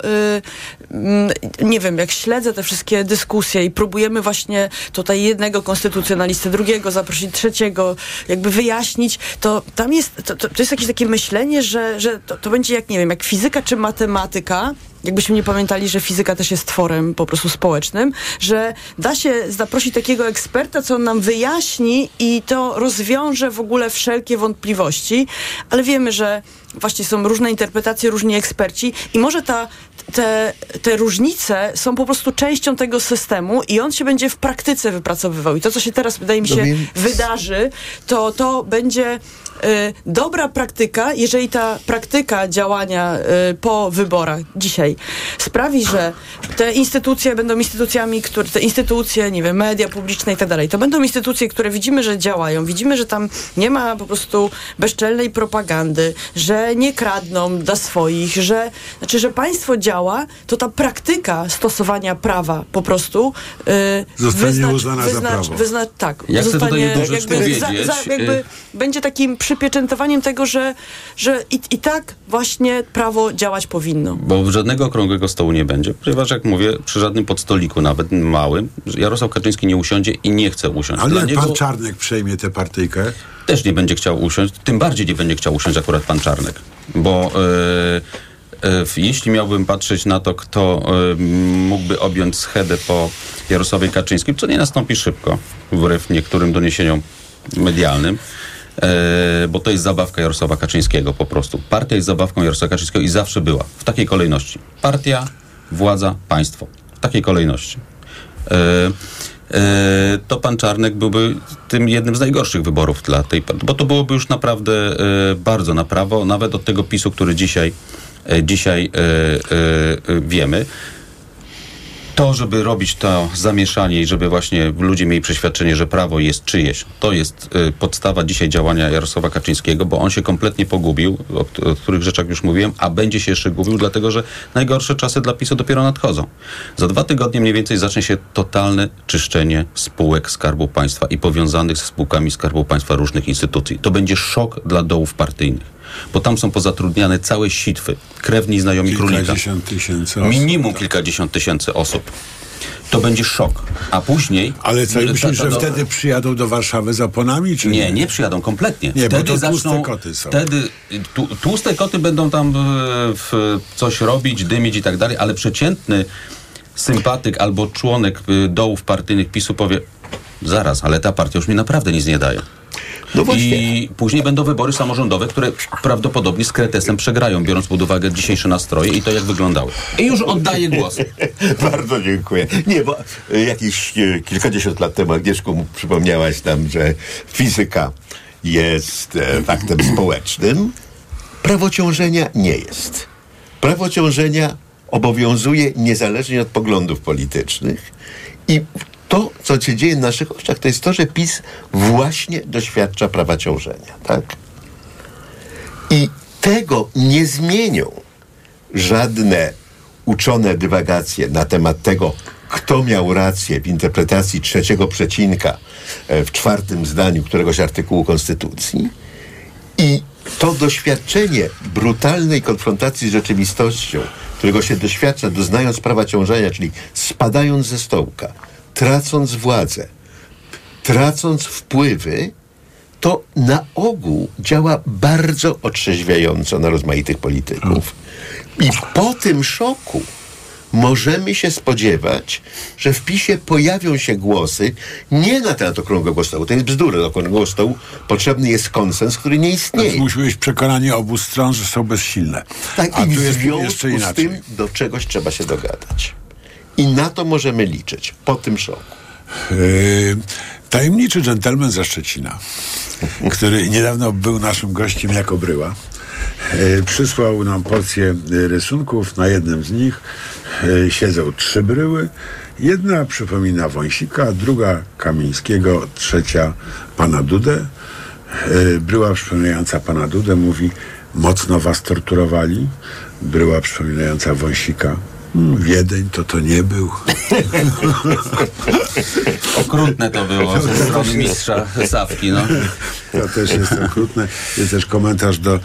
y, nie wiem, jak śledzę te wszystkie dyskusje i próbujemy właśnie tutaj jednego konstytucjonalistę, drugiego zaprosić, trzeciego, jakby wyjaśnić, to tam jest, to, to jest jakieś takie myślenie, że, że to, to będzie jak, nie wiem, jak fizyka czy matematyka, jakbyśmy nie pamiętali, że fizyka też jest tworem po prostu społecznym, że da się zaprosić takiego eksperta, co on nam wyjaśni i to rozwiąże w ogóle wszelkie wątpliwości, ale wiemy, że właśnie są różne interpretacje, różni eksperci i może ta, te, te różnice są po prostu częścią tego systemu i on się będzie w praktyce wypracowywał. I to, co się teraz, wydaje mi się, Dobien. wydarzy, to to będzie y, dobra praktyka, jeżeli ta praktyka działania y, po wyborach dzisiaj sprawi, że te instytucje będą instytucjami, które, te instytucje, nie wiem, media publiczne i tak dalej, to będą instytucje, które widzimy, że działają, widzimy, że tam nie ma po prostu bezczelnej propagandy, że nie kradną dla swoich, że, znaczy, że państwo działa, to ta praktyka stosowania prawa po prostu yy, zostanie wyznacz, uznana wyznacz, za prawo. Wyznacz, tak. Ja zostanie, chcę tutaj jakby, za, za, jakby yy. będzie takim przypieczętowaniem tego, że, że i, i tak właśnie prawo działać powinno. Bo żadnego okrągłego stołu nie będzie, ponieważ jak mówię, przy żadnym podstoliku, nawet małym, Jarosław Kaczyński nie usiądzie i nie chce usiąść. Ale jak niego... pan Czarnek przejmie tę partyjkę? Też nie będzie chciał usiąść, tym bardziej nie będzie chciał usiąść akurat pan Czarnek, bo yy, yy, jeśli miałbym patrzeć na to, kto yy, mógłby objąć schedę po Jarosławie Kaczyńskim, co nie nastąpi szybko, wbrew niektórym doniesieniom medialnym, Yy, bo to jest zabawka Jarosława Kaczyńskiego po prostu. Partia jest zabawką Jarosława Kaczyńskiego i zawsze była. W takiej kolejności. Partia, władza, państwo. W takiej kolejności. Yy, yy, to pan Czarnek byłby tym jednym z najgorszych wyborów dla tej partii, bo to byłoby już naprawdę yy, bardzo na prawo, nawet od tego PiSu, który dzisiaj, yy, dzisiaj yy, yy, wiemy. To, żeby robić to zamieszanie i żeby właśnie ludzie mieli przeświadczenie, że prawo jest czyjeś, to jest y, podstawa dzisiaj działania Jarosława Kaczyńskiego, bo on się kompletnie pogubił, o, o których rzeczach już mówiłem, a będzie się jeszcze gubił, dlatego że najgorsze czasy dla PiSu dopiero nadchodzą. Za dwa tygodnie mniej więcej zacznie się totalne czyszczenie spółek Skarbu Państwa i powiązanych ze spółkami Skarbu Państwa różnych instytucji. To będzie szok dla dołów partyjnych. Bo tam są pozatrudniane całe sitwy, krewni, znajomi królika. Kilkadziesiąt tysięcy osób. Minimum tak. kilkadziesiąt tysięcy osób. To będzie szok. A później... Ale co, myślisz, że do... wtedy przyjadą do Warszawy z oponami, czy nie? Nie, nie przyjadą kompletnie. Nie, wtedy bo to zaczną, tłuste koty są. Wtedy tu, tłuste koty będą tam w coś robić, dymić i tak dalej, ale przeciętny sympatyk albo członek dołów partyjnych PiSu powie, zaraz, ale ta partia już mi naprawdę nic nie daje. No i później będą wybory samorządowe, które prawdopodobnie z kretesem przegrają, biorąc pod uwagę dzisiejsze nastroje i to, jak wyglądały. I już oddaję głos. Bardzo dziękuję. Nie, bo jakieś kilkadziesiąt lat temu, Agnieszku, przypomniałaś nam, że fizyka jest faktem społecznym. Prawo ciążenia nie jest. Prawo ciążenia obowiązuje niezależnie od poglądów politycznych. I to, co się dzieje w naszych oczach, to jest to, że PiS właśnie doświadcza prawa ciążenia. Tak? I tego nie zmienią żadne uczone dywagacje na temat tego, kto miał rację w interpretacji trzeciego przecinka w czwartym zdaniu któregoś artykułu Konstytucji. I to doświadczenie brutalnej konfrontacji z rzeczywistością, którego się doświadcza, doznając prawa ciążenia, czyli spadając ze stołka, tracąc władzę, tracąc wpływy, to na ogół działa bardzo otrzeźwiająco na rozmaitych polityków. I po tym szoku możemy się spodziewać, że w PiSie pojawią się głosy nie na temat okrągłego stołu. To jest bzdura. Do okrągłego stołu potrzebny jest konsens, który nie istnieje. Więc musi być przekonanie obu stron, że są bezsilne. Tak, a i tu w jest związku z tym do czegoś trzeba się dogadać. I na to możemy liczyć po tym szoku. Yy, tajemniczy dżentelmen ze Szczecina, który niedawno był naszym gościem jako Bryła, Yy, przysłał nam porcję yy, rysunków. Na jednym z nich yy, siedzą trzy bryły. Jedna przypomina Wąsika, druga Kamińskiego, trzecia pana Dudę. Yy, bryła przypominająca pana Dudę mówi: mocno was torturowali. Bryła przypominająca Wąsika: hmm, Wiedeń to to nie był. Okrutne to było ze strony mistrza Sawki. No. To też jest okrutne. Jest też komentarz do y,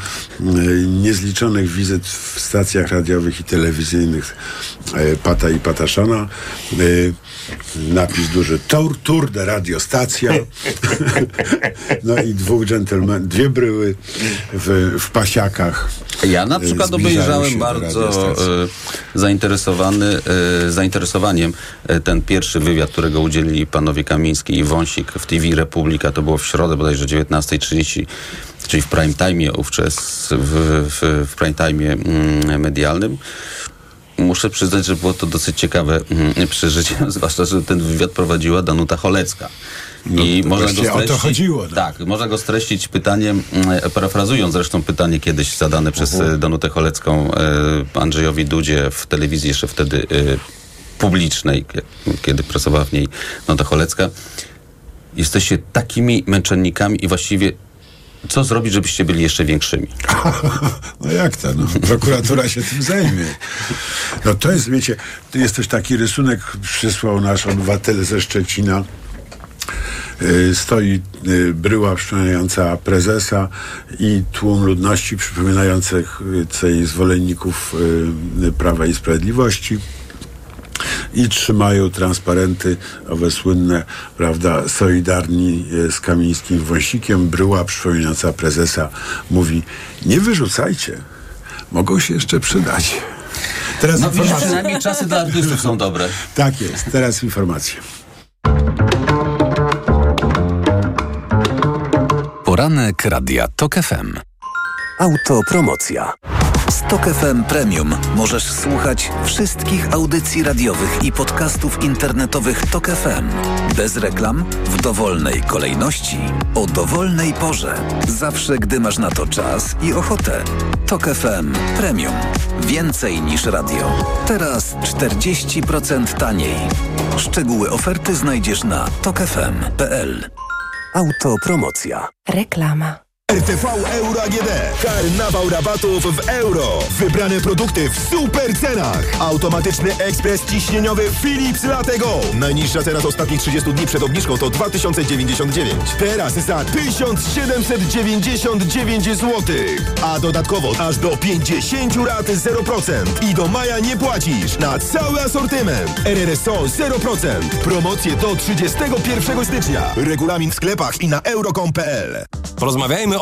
niezliczonych wizyt w stacjach radiowych i telewizyjnych y, Pata i Pataszana. Y, napis duży: tortur de radiostacja. No i dwóch dżentelmenów, dwie bryły w, w pasiakach. Ja na przykład obejrzałem bardzo y, zainteresowany, y, zainteresowaniem y, ten pierwszy wywiad, którego udzielili panowie Kamiński i Wąsik w T V Republika. To było w środę bodajże dziewiętnasta trzydzieści, czyli w prime time, wówczas w, w, w prime time medialnym. Muszę przyznać, że było to dosyć ciekawe przeżycie, zwłaszcza że ten wywiad prowadziła Danuta Holecka. No, i można go streścić, o to chodziło. No. Tak, można go streścić pytaniem, parafrazując zresztą pytanie kiedyś zadane uh-huh. przez Danutę Holecką Andrzejowi Dudzie w telewizji, jeszcze wtedy publicznej, kiedy pracowała w niej Danuta Holecka. Jesteście takimi męczennikami i właściwie co zrobić, żebyście byli jeszcze większymi? No jak to? No? Prokuratura się tym zajmie. No to jest, wiecie, jest też taki rysunek, przysłał nasz obywatel ze Szczecina. Yy, stoi yy, bryła przypominająca prezesa i tłum ludności przypominających yy, zwolenników yy, Prawa i Sprawiedliwości. I trzymają transparenty owe słynne, prawda, solidarni z Kamińskim, Wąsikiem. Bryła przypominająca prezesa mówi: nie wyrzucajcie, mogą się jeszcze przydać. Teraz no, informacja. Przynajmniej czasy dla artystów są dobre. Tak jest, teraz informacje. Poranek Radia Tok F M. Autopromocja. Z Tok F M Premium możesz słuchać wszystkich audycji radiowych i podcastów internetowych Tok F M. Bez reklam, w dowolnej kolejności, o dowolnej porze. Zawsze, gdy masz na to czas i ochotę. Tok F M Premium. Więcej niż radio. Teraz czterdzieści procent taniej. Szczegóły oferty znajdziesz na tok f m kropka p l. Autopromocja. Reklama. R T V Euro A G D. Karnawał rabatów w euro. Wybrane produkty w super cenach. Automatyczny ekspres ciśnieniowy Philips Latte Go. Najniższa cena z ostatnich trzydziestu dni przed obniżką to dwa tysiące dziewięćdziesiąt dziewięć. Teraz za tysiąc siedemset dziewięćdziesiąt dziewięć złotych. A dodatkowo aż do pięćdziesiąt rat zero procent. I do maja nie płacisz na cały asortyment. R R S O zero procent. Promocje do trzydziestego pierwszego stycznia. Regulamin w sklepach i na euro kropka com kropka p l. Porozmawiajmy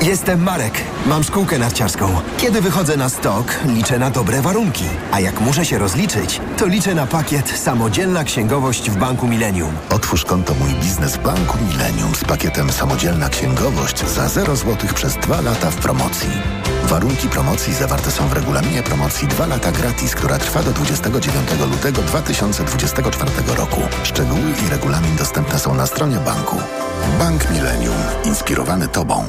Jestem Marek. Mam szkółkę narciarską. Kiedy wychodzę na stok, liczę na dobre warunki. A jak muszę się rozliczyć, to liczę na pakiet Samodzielna Księgowość w Banku Millennium. Otwórz konto Mój Biznes w Banku Millennium z pakietem Samodzielna Księgowość za zero złotych przez dwa lata w promocji. Warunki promocji zawarte są w regulaminie promocji dwa lata gratis, która trwa do dwudziestego dziewiątego lutego dwa tysiące dwudziestego czwartego roku. Szczegóły i regulamin dostępne są na stronie banku. Bank Millennium. Inspirowany Tobą.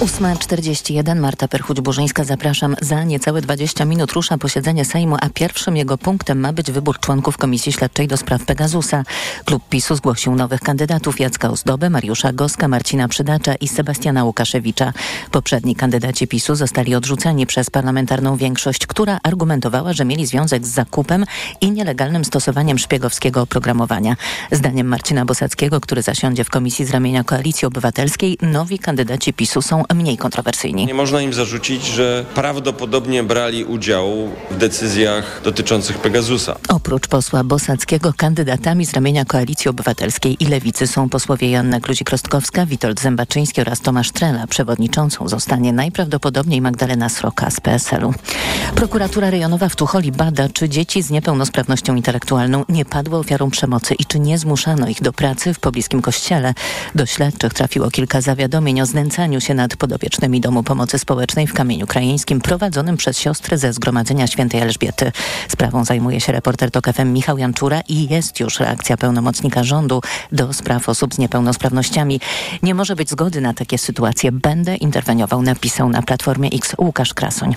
ósma czterdzieści jeden, Marta Perchuć-Burzyńska, zapraszam. Za niecałe dwadzieścia minut rusza posiedzenie Sejmu, a pierwszym jego punktem ma być wybór członków Komisji Śledczej do spraw Pegasusa. Klub PiSu zgłosił nowych kandydatów: Jacka Ozdobę, Mariusza Goska, Marcina Przydacza i Sebastiana Łukaszewicza. Poprzedni kandydaci PiSu zostali odrzuceni przez parlamentarną większość, która argumentowała, że mieli związek z zakupem i nielegalnym stosowaniem szpiegowskiego oprogramowania. Zdaniem Marcina Bosackiego, który zasiądzie w komisji z ramienia Koalicji Obywatelskiej, nowi kandydaci PiSu są mniej kontrowersyjni. Nie można im zarzucić, że prawdopodobnie brali udział w decyzjach dotyczących Pegasusa. Oprócz posła Bosackiego kandydatami z ramienia Koalicji Obywatelskiej i Lewicy są posłowie Joanna Kluzik-Rostkowska, Witold Zębaczyński oraz Tomasz Trela. Przewodniczącą zostanie najprawdopodobniej Magdalena Sroka z P S L u. Prokuratura Rejonowa w Tucholi bada, czy dzieci z niepełnosprawnością intelektualną nie padły ofiarą przemocy i czy nie zmuszano ich do pracy w pobliskim kościele. Do śledczych trafiło kilka zawiadomień o znęcaniu się nad podopiecznymi Domu Pomocy Społecznej w Kamieniu Krajeńskim prowadzonym przez siostry ze Zgromadzenia Świętej Elżbiety. Sprawą zajmuje się reporter Tok F M Michał Janczura i jest już reakcja pełnomocnika rządu do spraw osób z niepełnosprawnościami. Nie może być zgody na takie sytuacje. Będę interweniował, napisał na Platformie X Łukasz Krasoń.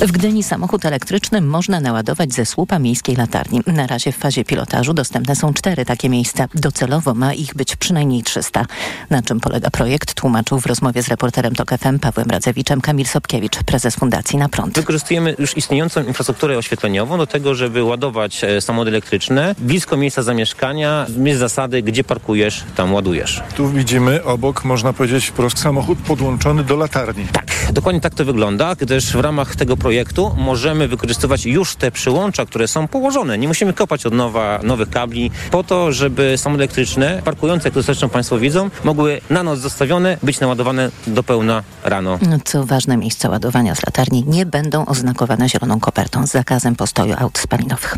W Gdyni samochód elektryczny można naładować ze słupa miejskiej latarni. Na razie w fazie pilotażu dostępne są cztery takie miejsca. Docelowo ma ich być przynajmniej trzysta. Na czym polega projekt, tłumaczył w rozmowie z reporterem Tok F M Pawłem Radzewiczem Kamil Sobkiewicz, prezes Fundacji Na Prąd. Wykorzystujemy już istniejącą infrastrukturę oświetleniową do tego, żeby ładować samochody elektryczne blisko miejsca zamieszkania, miejsc zasady, gdzie parkujesz, tam ładujesz. Tu widzimy obok, można powiedzieć wprost, samochód podłączony do latarni. Tak, dokładnie tak to wygląda, gdyż w ramach tego projektu możemy wykorzystywać już te przyłącza, które są położone. Nie musimy kopać od nowa nowych kabli po to, żeby samochody elektryczne, parkujące, które zresztą Państwo widzą, mogły na noc zostawione być naładowane do pełna rano. Co ważne, miejsca ładowania z latarni nie będą oznakowane zieloną kopertą z zakazem postoju aut spalinowych.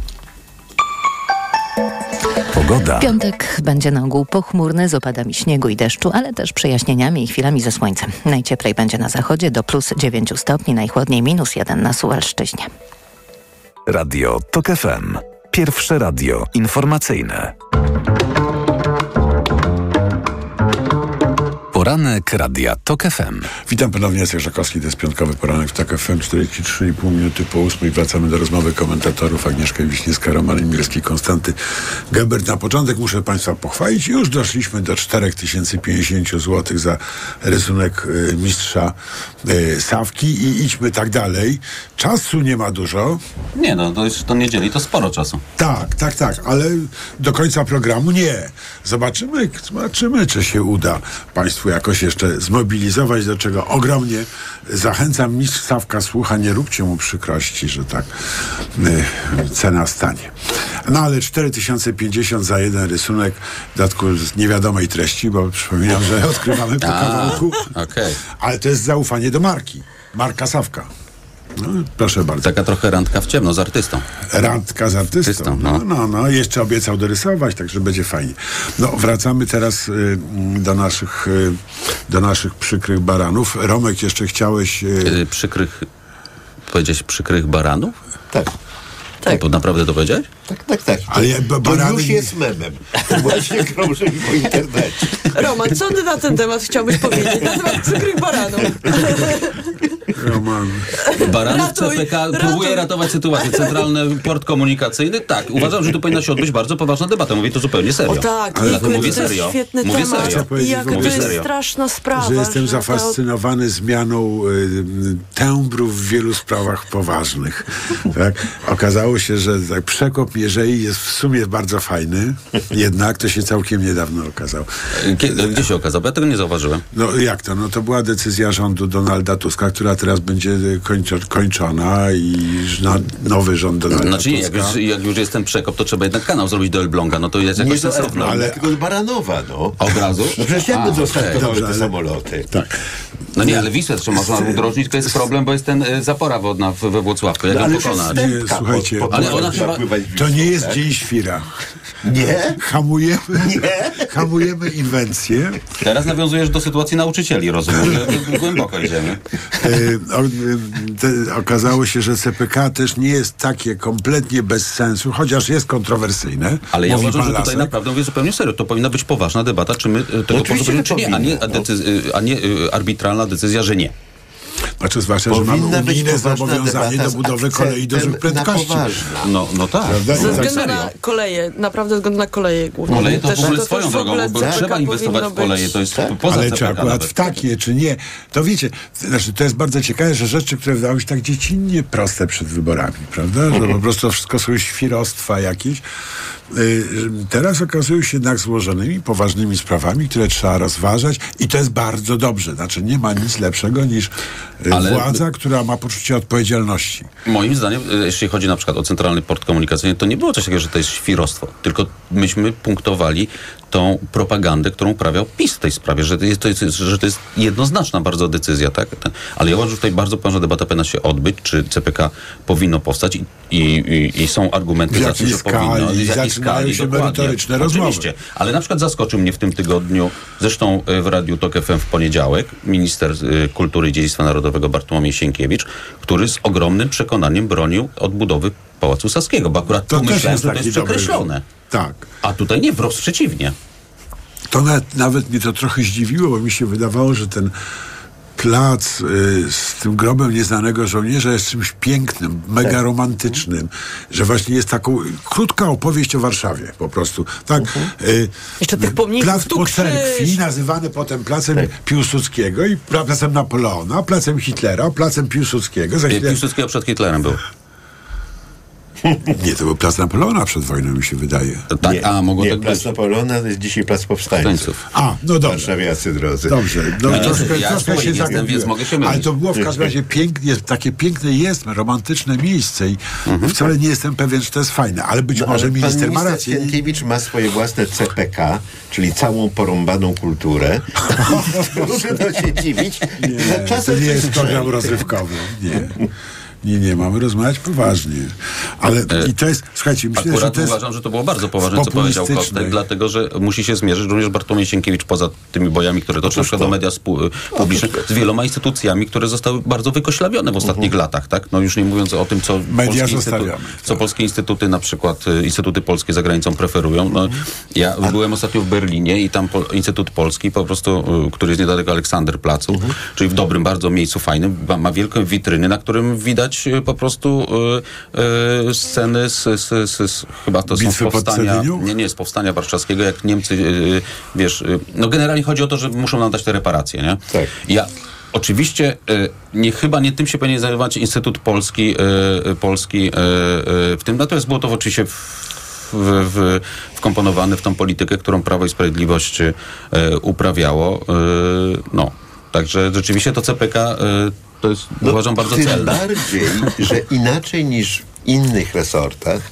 Pogoda. Piątek będzie na ogół pochmurny z opadami śniegu i deszczu, ale też przejaśnieniami i chwilami ze słońcem. Najcieplej będzie na zachodzie do plus dziewięć stopni, najchłodniej minus jeden na Suwalszczyźnie. Radio TOK F M. Pierwsze radio informacyjne. Poranek Radia TOK F M. Witam ponownie, Jacek Żakowski, to jest piątkowy poranek w TOK F M, czterdzieści trzy i pół minuty po ósmej. Wracamy do rozmowy komentatorów Agnieszka Wiśniewska, Roman Imielski, Konstanty Gebert. Na początek muszę Państwa pochwalić. Już doszliśmy do cztery tysiące pięćdziesiąt złotych za rysunek y, mistrza y, Sawki i idźmy tak dalej. Czasu nie ma dużo. Nie, no to już do niedzieli to sporo czasu. Tak, tak, tak, ale do końca programu nie. Zobaczymy, zobaczymy, czy się uda Państwu jakoś jeszcze zmobilizować, do czego ogromnie zachęcam. Mistrz Sawka słucha, nie róbcie mu przykrości, że tak yy, cena stanie. No ale cztery tysiące pięćdziesiąt za jeden rysunek, w dodatku z niewiadomej treści, bo przypominam, że odkrywamy po kawałku, okay. Ale to jest zaufanie do marki, marka Sawka. No, proszę bardzo. Taka trochę randka w ciemno z artystą. Randka z artystą. artystą no. no, no, no. Jeszcze obiecał dorysować, także będzie fajnie. No, wracamy teraz y, do naszych y, do naszych przykrych baranów. Romek, jeszcze chciałeś... Y... Y, przykrych... Powiedziałeś przykrych baranów? Tak. Tak. To naprawdę to powiedziałeś? Tak, tak, tak. Ale ja, ba, barany... To już jest memem. Właśnie krąży mi po internecie. Roman, co ty na ten temat chciałbyś powiedzieć? Na temat przykrych baranów. Roman. Baran w C P K próbuje ratować sytuację. Centralny Port Komunikacyjny. Tak, uważam, że tu powinna się odbyć bardzo poważna debata. Mówię to zupełnie serio. O tak, ale to mówię serio. Jest świetny mówię temat. Serio. I jak mówię to jest serio. Straszna sprawa. Że jestem że zafascynowany to... zmianą y, tembrów w wielu sprawach poważnych. Tak? Okazało się, że tak, przekop Mierzei jest w sumie bardzo fajny. Jednak to się całkiem niedawno okazało. Kiedy, gdzie się okazało? Ja tego nie zauważyłem. No jak to? No to była decyzja rządu Donalda Tuska, która teraz będzie kończo- kończona i nowy rząd Donalda Tuska. Znaczy, jak już, jak już jest ten przekop, to trzeba jednak kanał zrobić do Elbląga, no to jest jakoś sensowne. Ale tylko do Baranowa, no. Od razu? No przecież jakby zostały te samoloty. Tak. No nie, ale Wisłę trzeba udrożnić, to jest problem, bo jest ten y, zapora wodna w, we Włocławku. Jak ją pokonać? Nie, słuchajcie, po, po, ale ona chyba... to nie jest tak? Dzień świra. Nie? Hamujemy, nie? Hamujemy inwencję. Teraz nawiązujesz do sytuacji nauczycieli, rozumiem, że głęboko idziemy. Okazało się, że C P K też nie jest takie kompletnie bez sensu, chociaż jest kontrowersyjne. Ale ja uważam, że tutaj naprawdę mówię zupełnie serio. To powinna być poważna debata, czy my tego potrzebujemy, czy nie, a nie, decyz- a nie arbitralna decyzja, że nie. Znaczy, zwłaszcza, że mamy unijne zobowiązanie do budowy kolei dużych prędkości. No, no tak. Ze względu na koleje, naprawdę ze względu na koleje głównie. Koleje to w ogóle swoją drogą, bo trzeba inwestować w koleje, to jest poza C P K. Ale czy akurat w takie, czy nie, to wiecie, znaczy, to jest bardzo ciekawe, że rzeczy, które wydały się tak dziecinnie proste przed wyborami, prawda, że po prostu wszystko są świrostwa jakieś, teraz okazują się jednak złożonymi, poważnymi sprawami, które trzeba rozważać i to jest bardzo dobrze. Znaczy, nie ma nic lepszego niż... Ale władza, która ma poczucie odpowiedzialności. Moim zdaniem, jeśli chodzi na przykład o Centralny Port Komunikacyjny, to nie było coś takiego, że to jest świrostwo, tylko myśmy punktowali tą propagandę, którą uprawiał PiS w tej sprawie, że to jest, to jest, że to jest jednoznaczna bardzo decyzja, tak? Ale ja uważam, że tutaj bardzo poważna debata powinna się odbyć, czy C P K powinno powstać i, i, i są argumenty za tym, że powinno. W jakiej skali, się merytoryczne rozmowy. Oczywiście, ale na przykład zaskoczył mnie w tym tygodniu, zresztą w Radiu TOK F M w poniedziałek, minister kultury i dziedzictwa narodowego Bartłomiej Sienkiewicz, który z ogromnym przekonaniem bronił odbudowy Pałacu Saskiego, bo akurat to tu myślałem, że to jest przekreślone. Tak. A tutaj nie, wprost przeciwnie. To nawet, nawet mnie to trochę zdziwiło, bo mi się wydawało, że ten plac y, z tym grobem nieznanego żołnierza jest czymś pięknym, mega romantycznym, że właśnie jest taką krótka opowieść o Warszawie po prostu. Tak, y, Jeszcze tych pomników, plac po cerkwi, nazywany potem placem tak. Piłsudskiego i placem Napoleona, placem Hitlera, placem Piłsudskiego. Za chwilę... Piłsudskiego przed Hitlerem był. Nie, to był plac Napoleona przed wojną, mi się wydaje. Tak, nie, a mogło nie, tak plac być? Napoleona to jest dzisiaj plac Powstańców. A, no dobrze. Warszawiacy drodzy. Dobrze. No, no, troszkę, ja troszkę się jestem, więc mogę się mylić. Ale to było w każdym razie pięknie, takie piękne jest, romantyczne miejsce i mhm. wcale nie jestem pewien, że to jest fajne, ale być no, może ale minister, minister ma rację. Sienkiewicz ma swoje własne C P K, czyli całą porąbaną kulturę. Trudno się dziwić. Nie, to nie jest program rozrywkowy. Nie. Nie, nie, mamy rozmawiać poważnie. Ale i to jest, słuchajcie, myślę, akurat że to jest... uważam, że to było bardzo poważne, co powiedział Kostek, dlatego, że musi się zmierzyć również Bartłomiej Sienkiewicz, poza tymi bojami, które toczy się do media spu- publiczne, z wieloma instytucjami, które zostały bardzo wykoślawione w ostatnich uh-huh. latach, tak? No już nie mówiąc o tym, co, polskie, instytu- co polskie instytuty, na przykład instytuty polskie za granicą preferują. No, ja A... byłem ostatnio w Berlinie i tam po- Instytut Polski, po prostu, który jest niedaleko Aleksanderplacu, uh-huh. czyli w dobrym bardzo miejscu, fajnym, ma wielką witrynę, na którym widać po prostu yy, yy, sceny z, z, z, z, z chyba to Bitwy są powstania, nie, nie, z powstania warszawskiego, jak Niemcy, yy, wiesz, yy, no generalnie chodzi o to, że muszą nam dać te reparacje, nie? Tak. Ja oczywiście yy, nie, chyba nie tym się powinien zajmować Instytut Polski, yy, Polski yy, yy, w tym, natomiast było to oczywiście w W, w, wkomponowany w tą politykę, którą Prawo i Sprawiedliwość e, uprawiało. E, no, także rzeczywiście to C P K e, to jest, no, uważam, bardzo celne. Tym bardziej, że inaczej niż w innych resortach,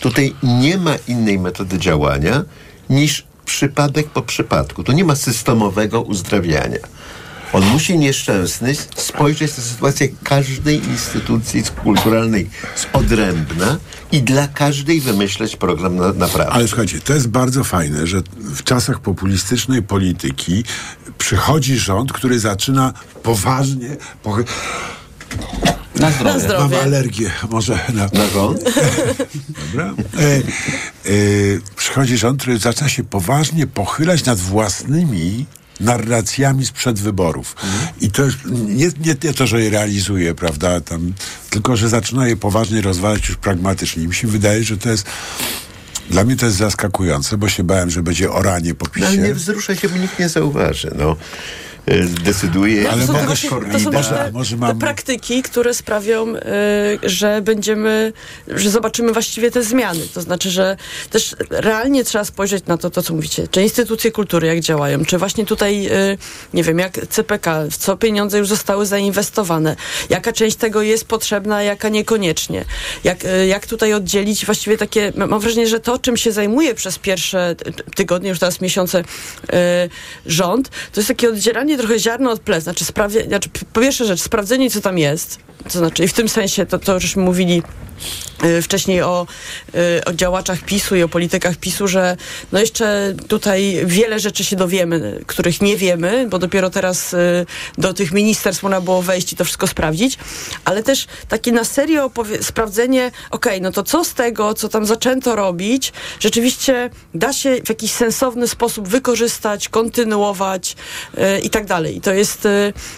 tutaj nie ma innej metody działania niż przypadek po przypadku. Tu nie ma systemowego uzdrawiania. On musi, nieszczęsny, spojrzeć na sytuację każdej instytucji kulturalnej z odrębna i dla każdej wymyśleć program naprawy. Ale słuchajcie, to jest bardzo fajne, że w czasach populistycznej polityki przychodzi rząd, który zaczyna poważnie... Po... Na zdrowie. Na zdrowie. Mam alergię, może na... Na rząd? Dobra. E, e, przychodzi rząd, który zaczyna się poważnie pochylać nad własnymi narracjami sprzed wyborów. Mhm. I to nie, nie, nie to, że je realizuje, prawda, tam, tylko że zaczyna je poważnie rozważać już pragmatycznie. Mi się wydaje, że to jest... Dla mnie to jest zaskakujące, bo się bałem, że będzie oranie po PiSie. Ale nie wzrusza się, bo nikt nie zauważy, no. Decyduje. Ale to są, właśnie, to są te, może mam... te praktyki, które sprawią, yy, że będziemy, że zobaczymy właściwie te zmiany. To znaczy, że też realnie trzeba spojrzeć na to, to co mówicie. Czy instytucje kultury jak działają, czy właśnie tutaj, yy, nie wiem, jak C P K, w co pieniądze już zostały zainwestowane, jaka część tego jest potrzebna, jaka niekoniecznie. Jak, yy, jak tutaj oddzielić właściwie takie, mam wrażenie, że to, czym się zajmuje przez pierwsze tygodnie, już teraz miesiące yy, rząd, to jest takie oddzielanie trochę ziarno od ples, znaczy, sprawdzi- znaczy po pierwsze rzecz, sprawdzenie co tam jest, to znaczy i w tym sensie to, to żeśmy mówili y, wcześniej o, y, o działaczach PiSu i o politykach PiSu, że no jeszcze tutaj wiele rzeczy się dowiemy, których nie wiemy, bo dopiero teraz y, do tych ministerstw można było wejść i to wszystko sprawdzić, ale też takie na serio opowie- sprawdzenie, okej, okay, no to co z tego, co tam zaczęto robić, rzeczywiście da się w jakiś sensowny sposób wykorzystać, kontynuować y, i tak dalej. I to jest,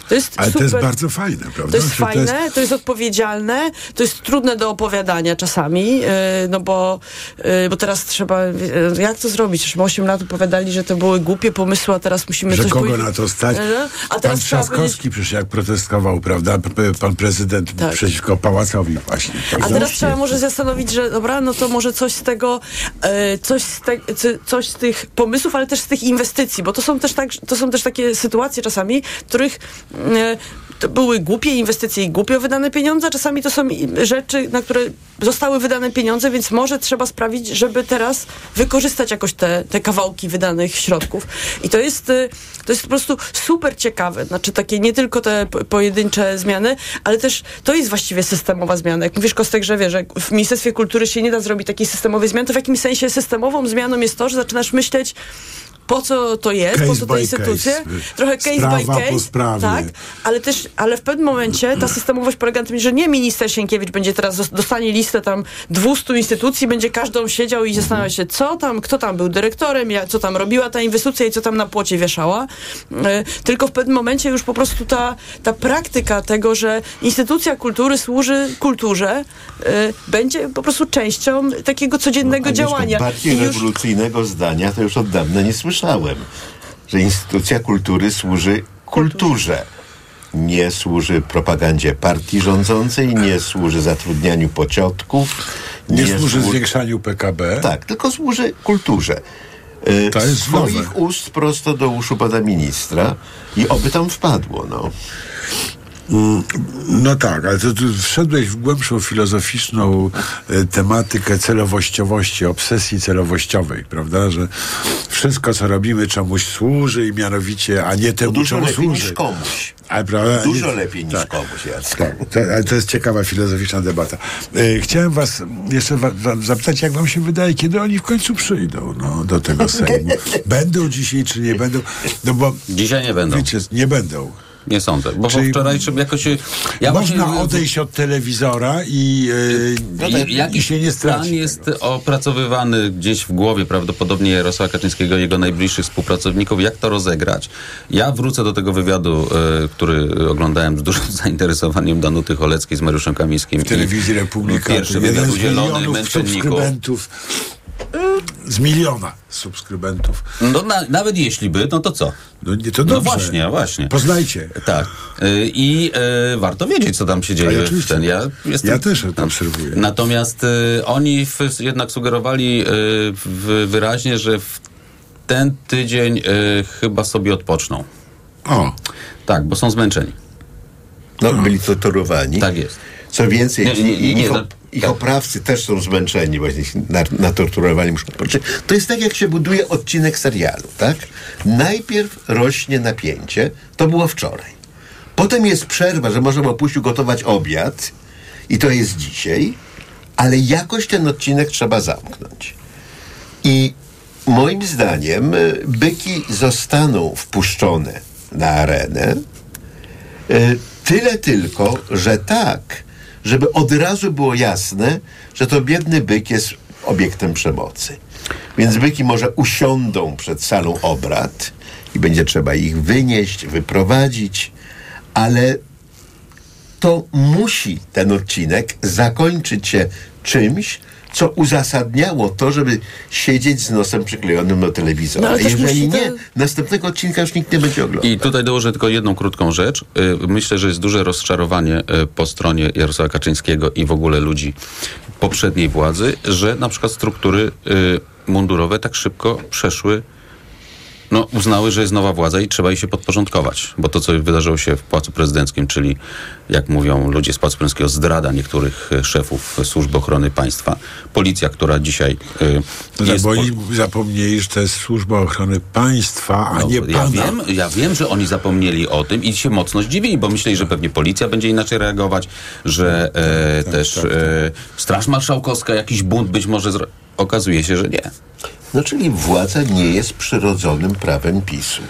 to jest ale super. To jest bardzo fajne, prawda? To jest Czy fajne, to jest... to jest odpowiedzialne, to jest trudne do opowiadania czasami, no bo, bo teraz trzeba, jak to zrobić? Już osiem lat opowiadali, że to były głupie pomysły, a teraz musimy że coś... Że kogo pój- na to stać? A teraz pan Trzaskowski powiedzieć... przecież jak protestował, prawda? Pan prezydent tak. przeciwko pałacowi właśnie. Tak, a teraz trzeba może zastanowić, że dobra, no to może coś z tego, coś z, te, coś z tych pomysłów, ale też z tych inwestycji, bo to są też, tak, to są też takie sytuacje, sytuacje czasami, w których e, to były głupie inwestycje i głupio wydane pieniądze, a czasami to są rzeczy, na które zostały wydane pieniądze, więc może trzeba sprawić, żeby teraz wykorzystać jakoś te, te kawałki wydanych środków. I to jest, e, to jest po prostu super ciekawe. Znaczy takie nie tylko te pojedyncze zmiany, ale też to jest właściwie systemowa zmiana. Jak mówisz, Kostek, że wiesz, jak w Ministerstwie Kultury się nie da zrobić takiej systemowej zmiany, to w jakimś sensie systemową zmianą jest to, że zaczynasz myśleć, po co to jest, case po co te instytucje, case. Trochę case Sprawa by case, po sprawie. Tak, ale też, ale w pewnym momencie ta systemowość polega na tym, że nie minister Sienkiewicz będzie teraz, dostanie listę tam dwustu instytucji, będzie każdą siedział i zastanawiał się, co tam, kto tam był dyrektorem, co tam robiła ta inwestycja i co tam na płocie wieszała, tylko w pewnym momencie już po prostu ta, ta praktyka tego, że instytucja kultury służy kulturze, będzie po prostu częścią takiego codziennego no, działania. Bardziej już... rewolucyjnego zdania to już od dawna nie słyszę. Myślałem, że instytucja kultury służy kulturze. Nie służy propagandzie partii rządzącej, nie służy zatrudnianiu pociotków. Nie, nie służy słu... zwiększaniu P K B. Tak, tylko służy kulturze. Yy, to jest swoich nowe. Ust prosto do uszu pana ministra i oby tam wpadło, no. No tak, ale to, to wszedłeś w głębszą filozoficzną tematykę celowościowości, obsesji celowościowej, prawda, że wszystko, co robimy, czemuś służy i mianowicie, a nie temu, czemu służy. Ale, prawda, Dużo nie, lepiej niż tak, komuś, Jacek. Tak, to, ale to jest ciekawa filozoficzna debata. E, chciałem was jeszcze wa, wa, zapytać, jak wam się wydaje, kiedy oni w końcu przyjdą no, do tego Sejmu. Będą dzisiaj, czy nie będą? No bo, dzisiaj nie będą. Wiecie, nie będą. Nie sądzę, bo Czyli wczoraj jakoś... Ja można właśnie, odejść od telewizora i, yy, i, i, i się nie straci. Plan jest tego. Opracowywany gdzieś w głowie prawdopodobnie Jarosława Kaczyńskiego i jego najbliższych współpracowników, jak to rozegrać. Ja wrócę do tego wywiadu, yy, który oglądałem z dużym zainteresowaniem Danuty Holeckiej z Mariuszem Kamińskim. W Telewizji Republika. Pierwszy wywiad udzielony męczenników. Z miliona subskrybentów. No na, nawet jeśli by, no to co? No, nie, to dobrze. No właśnie, właśnie. Poznajcie. Tak. I y, y, warto wiedzieć, co tam się dzieje. W ten. Ja, jestem, ja też tam obserwuję. Natomiast y, oni w, jednak sugerowali y, w, wyraźnie, że w ten tydzień y, chyba sobie odpoczną. O. Tak, bo są zmęczeni. No, no. byli torturowani. Tak jest. Co więcej, nie, nie, nie, nie, ich oprawcy też są zmęczeni, właśnie natorturowani muszą odpoczywać. To jest tak, jak się buduje odcinek serialu, tak? Najpierw rośnie napięcie, to było wczoraj. Potem jest przerwa, że może Mapusiu gotować obiad i to jest dzisiaj, ale jakoś ten odcinek trzeba zamknąć. I moim zdaniem byki zostaną wpuszczone na arenę, tyle tylko, że tak... żeby od razu było jasne, że to biedny byk jest obiektem przemocy. Więc byki może usiądą przed salą obrad i będzie trzeba ich wynieść, wyprowadzić, ale to musi ten odcinek zakończyć się czymś, co uzasadniało to, żeby siedzieć z nosem przyklejonym do telewizora. No, jeżeli nie, to... następnego odcinka już nikt nie będzie oglądał. I tutaj dołożę tylko jedną krótką rzecz. Myślę, że jest duże rozczarowanie po stronie Jarosława Kaczyńskiego i w ogóle ludzi poprzedniej władzy, że na przykład struktury mundurowe tak szybko przeszły, no uznały, że jest nowa władza i trzeba jej się podporządkować. Bo to, co wydarzyło się w Pałacu Prezydenckim, czyli jak mówią ludzie z Pałacu Prezydenckiego, zdrada niektórych szefów służb ochrony państwa. Policja, która dzisiaj y, no jest... Bo oni po... zapomnieli, że to jest służba ochrony państwa, a no, nie pana. Ja wiem, ja wiem, że oni zapomnieli o tym i się mocno zdziwili, bo myśleli, że pewnie policja będzie inaczej reagować, że y, tak, też tak, tak. Y, Straż Marszałkowska, jakiś bunt być może... Zra... Okazuje się, że nie. No czyli władza nie jest przyrodzonym prawem PiSu.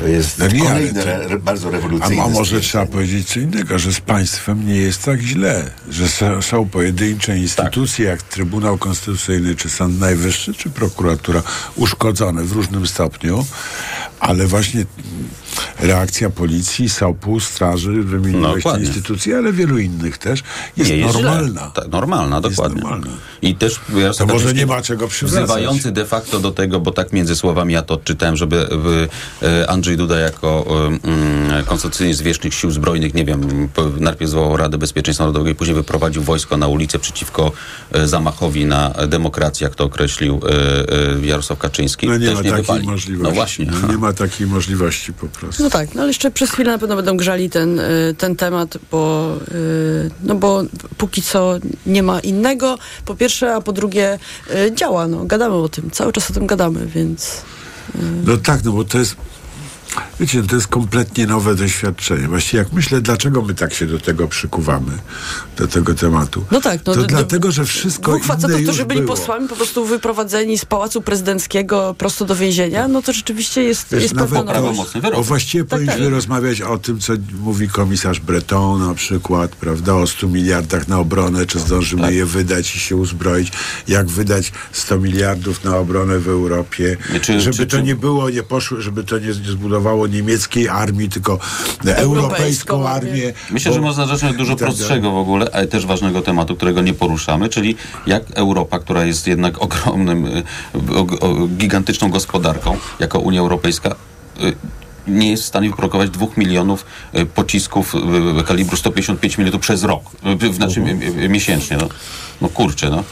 To jest no kolejne to, re, bardzo rewolucyjne. A może trzeba powiedzieć co innego, że z państwem nie jest tak źle, że są, są pojedyncze instytucje, tak. jak Trybunał Konstytucyjny, czy Sąd Najwyższy, czy prokuratura, uszkodzone w różnym stopniu, ale właśnie reakcja policji, S A P u, straży, wymieniłeś no, instytucji, ale wielu innych też, jest, jest normalna. Tak, normalna, dokładnie. Normalna. I też ja to może nie ma czego przywracać. Wzywający de facto do tego, bo tak między słowami ja to odczytałem, żeby y, Andrzej Duda jako y, y, konstytucyjny zwierzchnik sił zbrojnych, nie wiem, najpierw zwołał Radę Bezpieczeństwa Narodowego i później wyprowadził wojsko na ulicę przeciwko y, zamachowi na demokrację, jak to określił y, y, Jarosław Kaczyński. No nie też ma nie takiej wypali. Możliwości. No właśnie. No nie ma takiej możliwości po prostu. No tak, no ale jeszcze przez chwilę na pewno będą grzali ten, ten temat, bo, y, no bo póki co nie ma innego, po pierwsze, a po drugie y, działa, no gadamy o tym, cały czas o tym gadamy, więc... Y. No tak, no bo to jest... Wiecie, to jest kompletnie nowe doświadczenie. Właściwie jak myślę, dlaczego my tak się do tego przykuwamy, do tego tematu. No tak. No, to no, dlatego, że wszystko inne już było. Którzy byli posłami po prostu wyprowadzeni z Pałacu Prezydenckiego prosto do więzienia, no to rzeczywiście jest, jest, jest pewna nowość. O właściwie tak, powinniśmy tak. rozmawiać o tym, co mówi komisarz Breton na przykład, prawda, o stu miliardach na obronę, czy zdążymy tak. je wydać i się uzbroić, jak wydać sto miliardów na obronę w Europie, nie, czy, żeby czy, to czy... nie było, nie poszło, żeby to nie zbudowało niemieckiej armii, tylko europejską, europejską armię. Myślę, że można zacząć dużo tak prostszego w ogóle, ale też ważnego tematu, którego nie poruszamy, czyli jak Europa, która jest jednak ogromnym, gigantyczną gospodarką, jako Unia Europejska, nie jest w stanie wyprodukować dwóch milionów pocisków kalibru sto pięćdziesiąt pięć milimetrów przez rok, znaczy miesięcznie. No, no kurczę, no.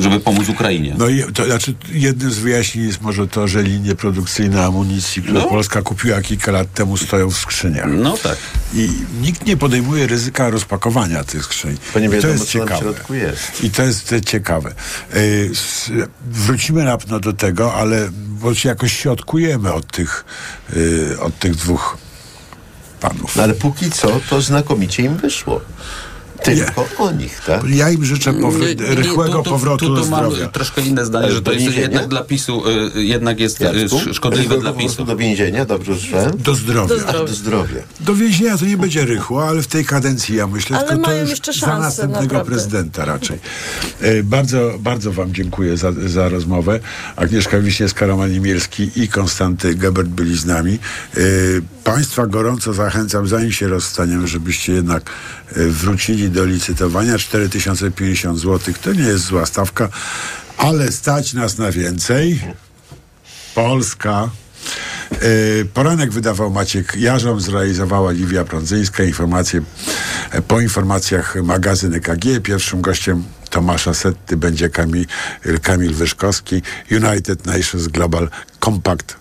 żeby pomóc Ukrainie. No i to znaczy, jednym z wyjaśnień jest może to, że linie produkcyjne amunicji, które no. Polska kupiła kilka lat temu, stoją w skrzyniach. No tak. I nikt nie podejmuje ryzyka rozpakowania tych skrzyń. Bo nie wiadomo, co tam w środku jest. I to jest ciekawe. Yy, wrócimy na pewno do tego, ale bo się jakoś się odkujemy od tych, yy, od tych dwóch panów. No ale póki co to znakomicie im wyszło. Tylko nie. o nich, tak? Ja im życzę powr- nie, nie, rychłego tu, tu, powrotu tu, tu do zdrowia. Mam troszkę inne zdanie, że to jest jednak dla PiSu, y, jednak jest y, szkodliwe dla PiSu. Do więzienia, dobrze, że? Do zdrowia. Do, do zdrowia. Do więzienia to nie będzie rychło, ale w tej kadencji, ja myślę, ale tylko to już szansę, za następnego naprawdę. prezydenta raczej. Y, bardzo, bardzo wam dziękuję za, za rozmowę. Agnieszka Wiśniewska, Roman Imielski i Konstanty Gebert byli z nami. Y, państwa gorąco zachęcam, zanim się rozstaniemy, żebyście jednak y, wrócili do licytowania. Cztery tysiące pięćdziesiąt złotych to nie jest zła stawka, ale stać nas na więcej. Polska. Yy, poranek wydawał Maciek Jarzą, zrealizowała Liwia Prądzyńska. Informacje, po informacjach magazyn E K G. Pierwszym gościem Tomasza Setty będzie Kamil, Kamil Wyszkowski, United Nations Global Compact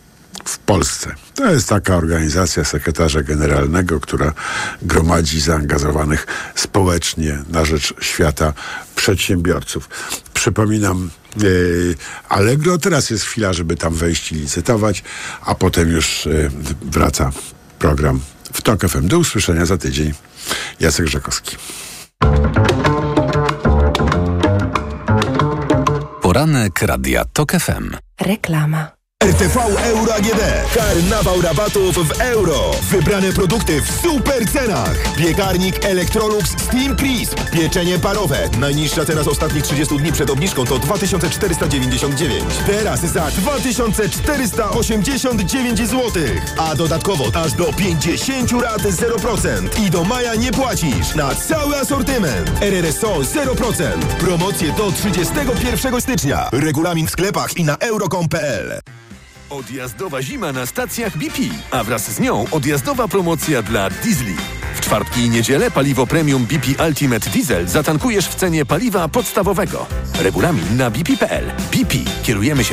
w Polsce. To jest taka organizacja sekretarza generalnego, która gromadzi zaangażowanych społecznie na rzecz świata przedsiębiorców. Przypominam, yy, Allegro, teraz jest chwila, żeby tam wejść i licytować, a potem już yy, wraca program w Tok F M. Do usłyszenia za tydzień. Jacek Żakowski. Poranek Radia Tok F M. Reklama. R T V Euro A G D. Karnawał rabatów w euro. Wybrane produkty w super cenach. Piekarnik Electrolux Steam Crisp. Pieczenie parowe. Najniższa teraz ostatnich trzydziestu dni przed obniżką to dwa tysiące czterysta dziewięćdziesiąt dziewięć. Teraz za dwa tysiące czterysta osiemdziesiąt dziewięć złotych. A dodatkowo aż do pięćdziesiąt rat zero procent. I do maja nie płacisz na cały asortyment. R R S O zero procent. Promocje do trzydziestego pierwszego stycznia. Regulamin w sklepach i na euro kropka com kropka p l. Odjazdowa zima na stacjach B P, a wraz z nią odjazdowa promocja dla diesli. W czwartki i niedzielę paliwo premium B P Ultimate Diesel zatankujesz w cenie paliwa podstawowego. Regulamin na b p kropka p l. B P. Kierujemy się